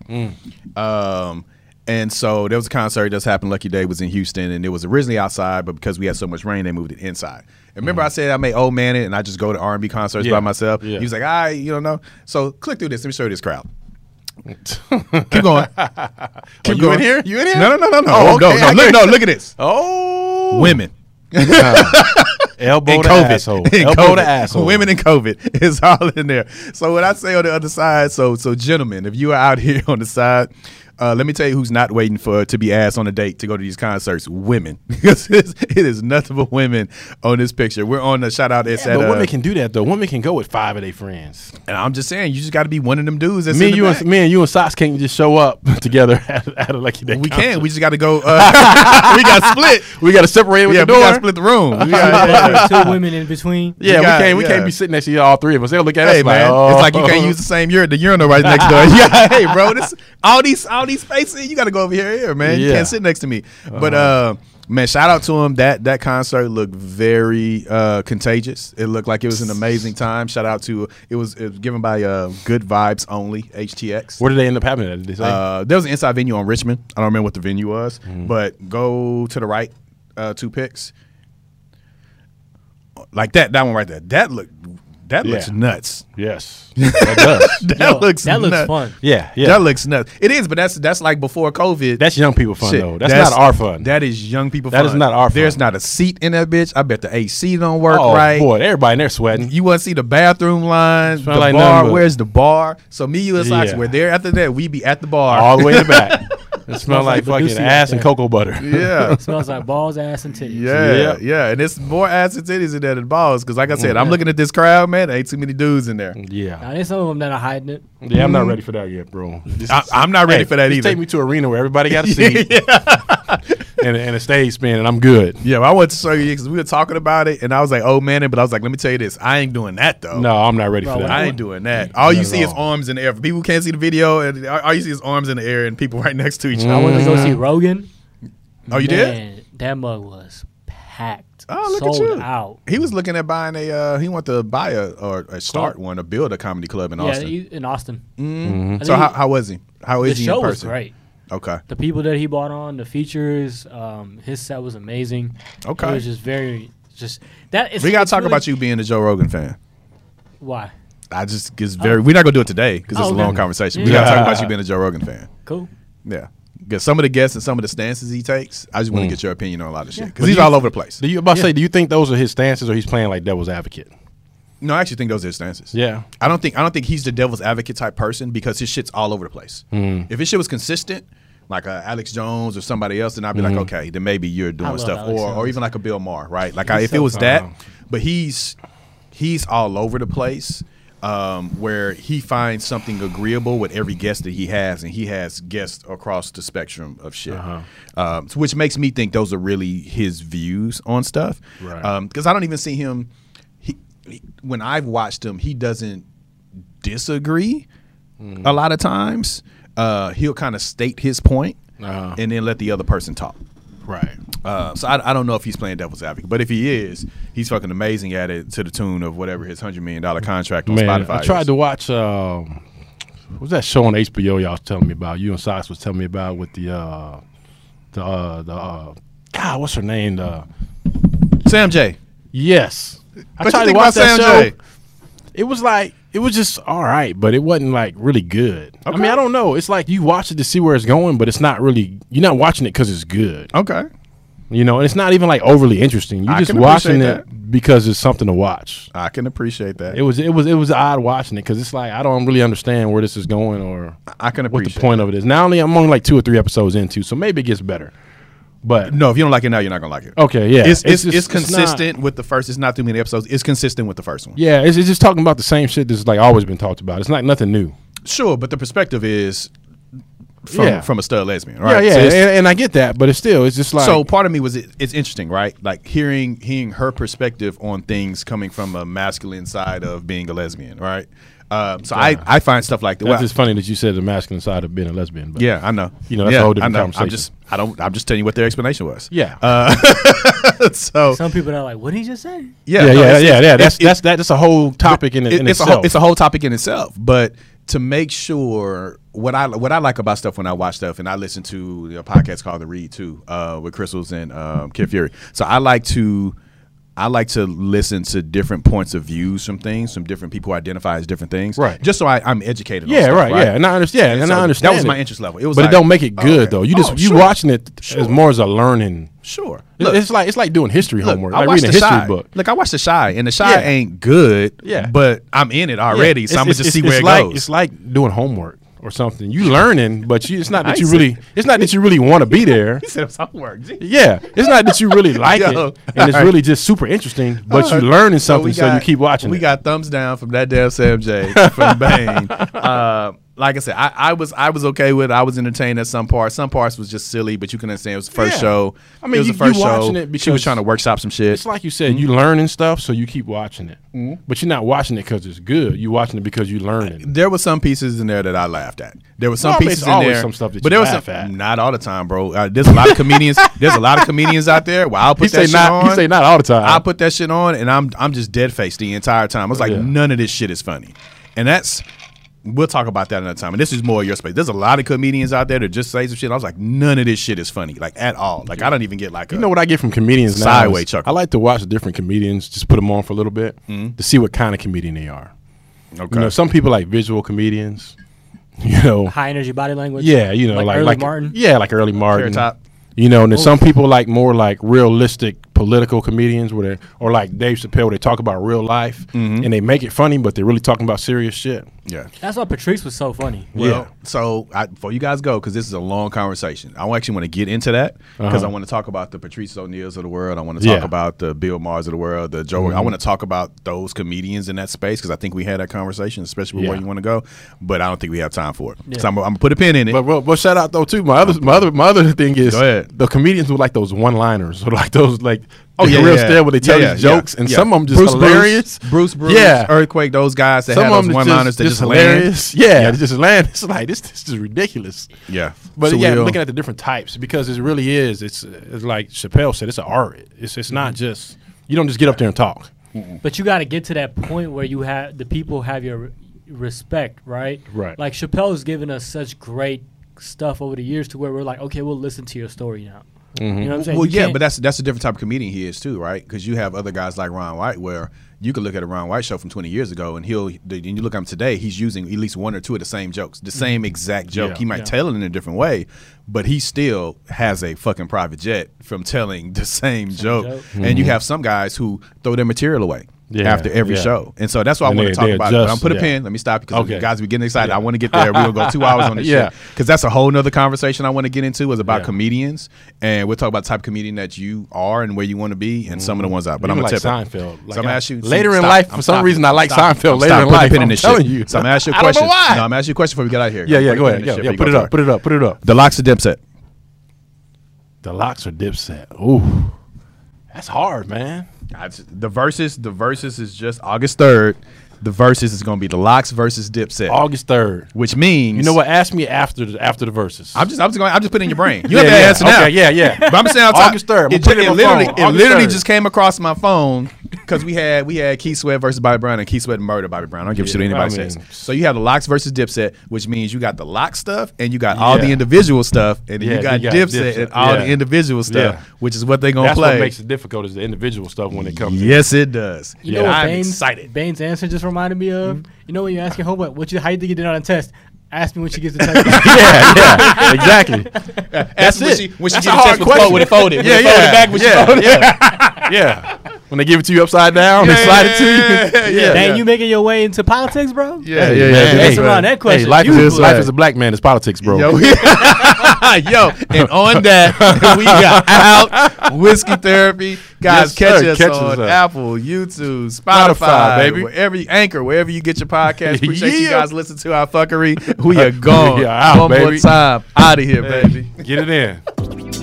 And so there was a concert that's happened. Lucky Day was in Houston, and it was originally outside, but because we had so much rain, they moved it inside. And remember, I said I made old man it, and I just go to R&B concerts by myself. Yeah. He was like, "All right, you don't know." So click through this. Let me show you this crowd. Keep going. Keep going. In here? You in here? No. Oh, okay. No, look at this. Oh. Women. Elbow to asshole. Elbow to asshole. Women and COVID is all in there. So what I say on the other side, so gentlemen, if you are out here on the side, let me tell you who's not waiting to be asked on a date to go to these concerts. Women. Because it is nothing but women on this picture. We're on the shout out. But women can do that, though. Women can go with 5 of their friends. And I'm just saying, you just got to be one of them dudes. That's me and you and Sox can't just show up together at a Lucky Day concert. We can. We just got to go. We got split. We got to separate with the door. We got to split the room. We got 2 women in between. Yeah, we can't be sitting next to you, all 3 of us. They'll look at us like, oh. It's like you can't use the same urinal right next door. Yeah, hey, bro, this all these spaces, you got to go over here, man. Yeah. You can't sit next to me. But man, shout out to him. That concert looked very contagious. It looked like it was an amazing time. Shout out to it was given by Good Vibes Only HTX. Where did they end up happening at? Did they say? There was an inside venue on Richmond. I don't remember what the venue was, but go to the right 2 picks like that one right there. That looked That looks nuts. Yes, that does. That looks fun. Yeah, yeah, that looks nuts. It is, but that's like before COVID. That's young people fun though. That's not our fun. That is young people fun. That is not our fun. There's not a seat in that bitch. I bet the AC don't work right. Oh boy, everybody in there sweating. You want to see the bathroom lines, the like bar. Where's the bar? So me, you and Sox were there. After that, we be at the bar all the way in the back. It smells like fucking ass and cocoa butter. Yeah. It smells like balls, ass, and titties. Yeah. And it's more ass and titties in there than balls. Because like I said, I'm looking at this crowd, man. There ain't too many dudes in there. Yeah. Now, there's some of them that are hiding it. Yeah, I'm not ready for that yet, bro. I'm not ready for that either. Take me to an arena where everybody got a seat. And a stage spin, and I'm good. Yeah, I went to Circuit because we were talking about it, and I was like, oh, man. But I was like, let me tell you this. I ain't doing that, though. No, I'm not ready for that. I ain't doing that. All you see is arms in the air. For people who can't see the video, and all you see is arms in the air and people right next to each other. I went to go see Rogan. Oh, you did? That mug was packed. Oh, look at you. Sold out. He was looking at buying a, he wanted to buy or build a comedy club in Austin. Yeah, in Austin. Mm-hmm. So how was he? How is he in person? The show was great. Okay. The people that he brought on, the features, his set was amazing. Okay. It was just we gotta talk about you being a Joe Rogan fan. Why? We're not gonna do it today because it's a long conversation. Yeah. We gotta talk about you being a Joe Rogan fan. Cool. Yeah. Because some of the guests and some of the stances he takes, I just want to get your opinion on a lot of shit because he's all over the place. Do you think those are his stances or he's playing like devil's advocate? No, I actually think those are his stances. Yeah. I don't think he's the devil's advocate type person because his shit's all over the place. Mm. If his shit was consistent, like Alex Jones or somebody else, then I'd be like, okay, then maybe you're doing stuff. Or even like a Bill Maher, right? Like if it was that. But he's all over the place where he finds something agreeable with every guest that he has. And he has guests across the spectrum of shit, which makes me think those are really his views on stuff. Right. Because I don't even see him. When I've watched him, he doesn't disagree a lot of times. He'll kind of state his point and then let the other person talk. Right. So I don't know if he's playing devil's advocate, but if he is, he's fucking amazing at it to the tune of whatever his $100 million contract on Spotify is. I tried to watch, what was that show on HBO y'all was telling me about? You and Sox was telling me about with the God, what's her name? Sam J. Yes. I tried to watch that show. It was just all right, but it wasn't like really good. Okay. I mean, I don't know. It's like you watch it to see where it's going, but it's not really. You're not watching it because it's good. Okay. You know, and it's not even like overly interesting. You're just watching it because it's something to watch. I can appreciate that. It was odd watching it because it's like I don't really understand where this is going or what the point of it is. Now I'm only like 2 or 3 episodes into, so maybe it gets better. But no, if you don't like it now, you're not gonna like it. Okay, yeah, it's consistent with the first. It's not too many episodes. It's consistent with the first one. Yeah, it's just talking about the same shit that's like always been talked about. It's not nothing new. Sure, but the perspective is from a stud lesbian, right? Yeah, yeah, so and I get that, but it's just like. So part of me was it's interesting, right? Like hearing her perspective on things coming from a masculine side of being a lesbian, right? I find stuff like that. It's just funny that you said the masculine side of being a lesbian. But yeah, I know. You know, that's a whole different conversation. I'm just telling you what their explanation was. Yeah. So some people are like, what did he just say? Yeah. That's a whole topic in itself. It's a whole topic in itself. But to make sure what I like about stuff when I watch stuff, and I listen to a podcast called The Read too, with Crystals and Kid Fury. So I like to listen to different points of views from things, from different people who identify as different things. Right. Just so I'm educated on stuff. Yeah, right, yeah. And I understand. I understand. That was my interest level. It was but like, it don't make it good, though. You just you watching it as more as a learning. Sure. Look, it's like doing history homework. I watched reading a history book. Look, I watched The Chi, and The Chi ain't good, but I'm in it already, so I'm going to just see where it goes. It's like doing homework. Or something you learning, but it's not that you really. It's not that you really want to be there. He said it's homework. Yeah, it's not that you really like it, and it's really just super interesting. But you're learning something, so you keep watching. We got thumbs down from that damn Sam J from Bang. Like I said, I was okay with it. I was entertained at some parts. Some parts was just silly, but you can understand it was the first show. I mean, it was the first show. It because she was trying to workshop some shit. It's like you said, you learning stuff, so you keep watching it. Mm-hmm. But you're not watching it because it's good. You're watching it because you're learning. There were some pieces in there that I laughed at. There were some pieces in there. Some stuff that but you there was some, at. Not all the time, bro. There's a lot of comedians. There's a lot of comedians out there. Well, I'll put that shit on. You say not all the time. I'll put that shit on, and I'm just dead faced the entire time. I was like, none of this shit is funny, and that's. We'll talk about that another time. And this is more your space. There's a lot of comedians out there that just say some shit. I was like, none of this shit is funny, like at all. Like I don't even get like. You know what I get from comedians now? Sideways chuckle. I like to watch different comedians, just put them on for a little bit to see what kind of comedian they are. Okay. You know, some people like visual comedians. You know, high energy body language. Yeah, you know, like Martin. Yeah, like early Martin. Top. You know, and then some people like more like realistic political comedians, where or like Dave Chappelle, where they talk about real life and they make it funny, but they're really talking about serious shit. Yeah, that's why Patrice was so funny. Well, so before you guys go, because this is a long conversation, I actually want to get into that because I want to talk about the Patrice O'Neill's of the world. I want to talk about the Bill Maher's of the world, the Joe. I want to talk about those comedians in that space because I think we had that conversation, especially with where you want to go. But I don't think we have time for it, so I'm gonna put a pin in it. But shout out though too. My other thing is the comedians who like those one-liners or like those like. Oh yeah, real stare where they tell these jokes, and some of them just hilarious. Bruce, Earthquake, those guys that have those one-liners that just hilarious. Yeah, it's just hilarious. It's like this is ridiculous. Yeah, but yeah, looking at the different types because it really is. It's like Chappelle said, it's an art. It's not just you don't just get up there and talk. But you got to get to that point where you have the people have your respect, right? Right. Like Chappelle's given us such great stuff over the years to where we're like, okay, we'll listen to your story now. You know what I'm saying? Well, yeah, but that's a different type of comedian he is too, right? Because you have other guys like Ron White, where you could look at a Ron White show from 20 years ago, and you look at him today, he's using at least one or two of the same jokes, the same exact joke. Yeah, he might tell it in a different way, but he still has a fucking private jet from telling the same joke. And you have some guys who throw their material away. Yeah, after every show. And so that's what I want to talk about. But I'm put a pin. Let me stop because guys we're getting excited. I want to get there. We'll go 2 hours on this shit. Because that's a whole nother conversation I want to get into is about comedians. And we'll talk about the type of comedian that you are and where you want to be and some of the ones out. But even I'm going like to Seinfeld. Like so I'm ask you later in life. For some reason I like Seinfeld later in life. I'm telling you. So I'm going to ask you a question. No, I'm going to ask you a question before we get out of here. Yeah, go ahead. Yeah, put it up. Put it up. Put it up. The Lox or Dipset? The Lox or Dipset? Ooh. That's hard, man. The versus is just August 3rd. The versus is going to be the Lox versus Dipset. August 3rd. Which means... You know what? Ask me after the verses. I'm just putting in your brain. You have to answer now. Okay, But I'm saying August 3rd. It literally just came across my phone because we had Key Sweat versus Bobby Brown and Key Sweat murdered Bobby Brown. I don't give a shit what anybody says. So you have the Lox versus Dipset, which means you got the Lox stuff and you got all the individual stuff, and then you got Dipset and all the individual stuff, which is what they're going to play. That's what makes it difficult is the individual stuff when it comes. Yes, it does. You know what I'm excited. Bane's answer just reminded me of, you know, when you ask your homework, how you think you did on a test? Ask me when she gives the test. Yeah, exactly. That's it. When she gives a test with it folded. When they give it to you upside down, they slide it to you. You making your way into politics, bro? Answer around that question. Life as a black man is politics, bro. Yo, and on that, we got out Whiskey Therapy. Guys, catch us on Apple, YouTube, Spotify, baby. Wherever you get your podcast. Appreciate you guys listening to our fuckery. We are gone. One more time. Out of here, baby. Get it in.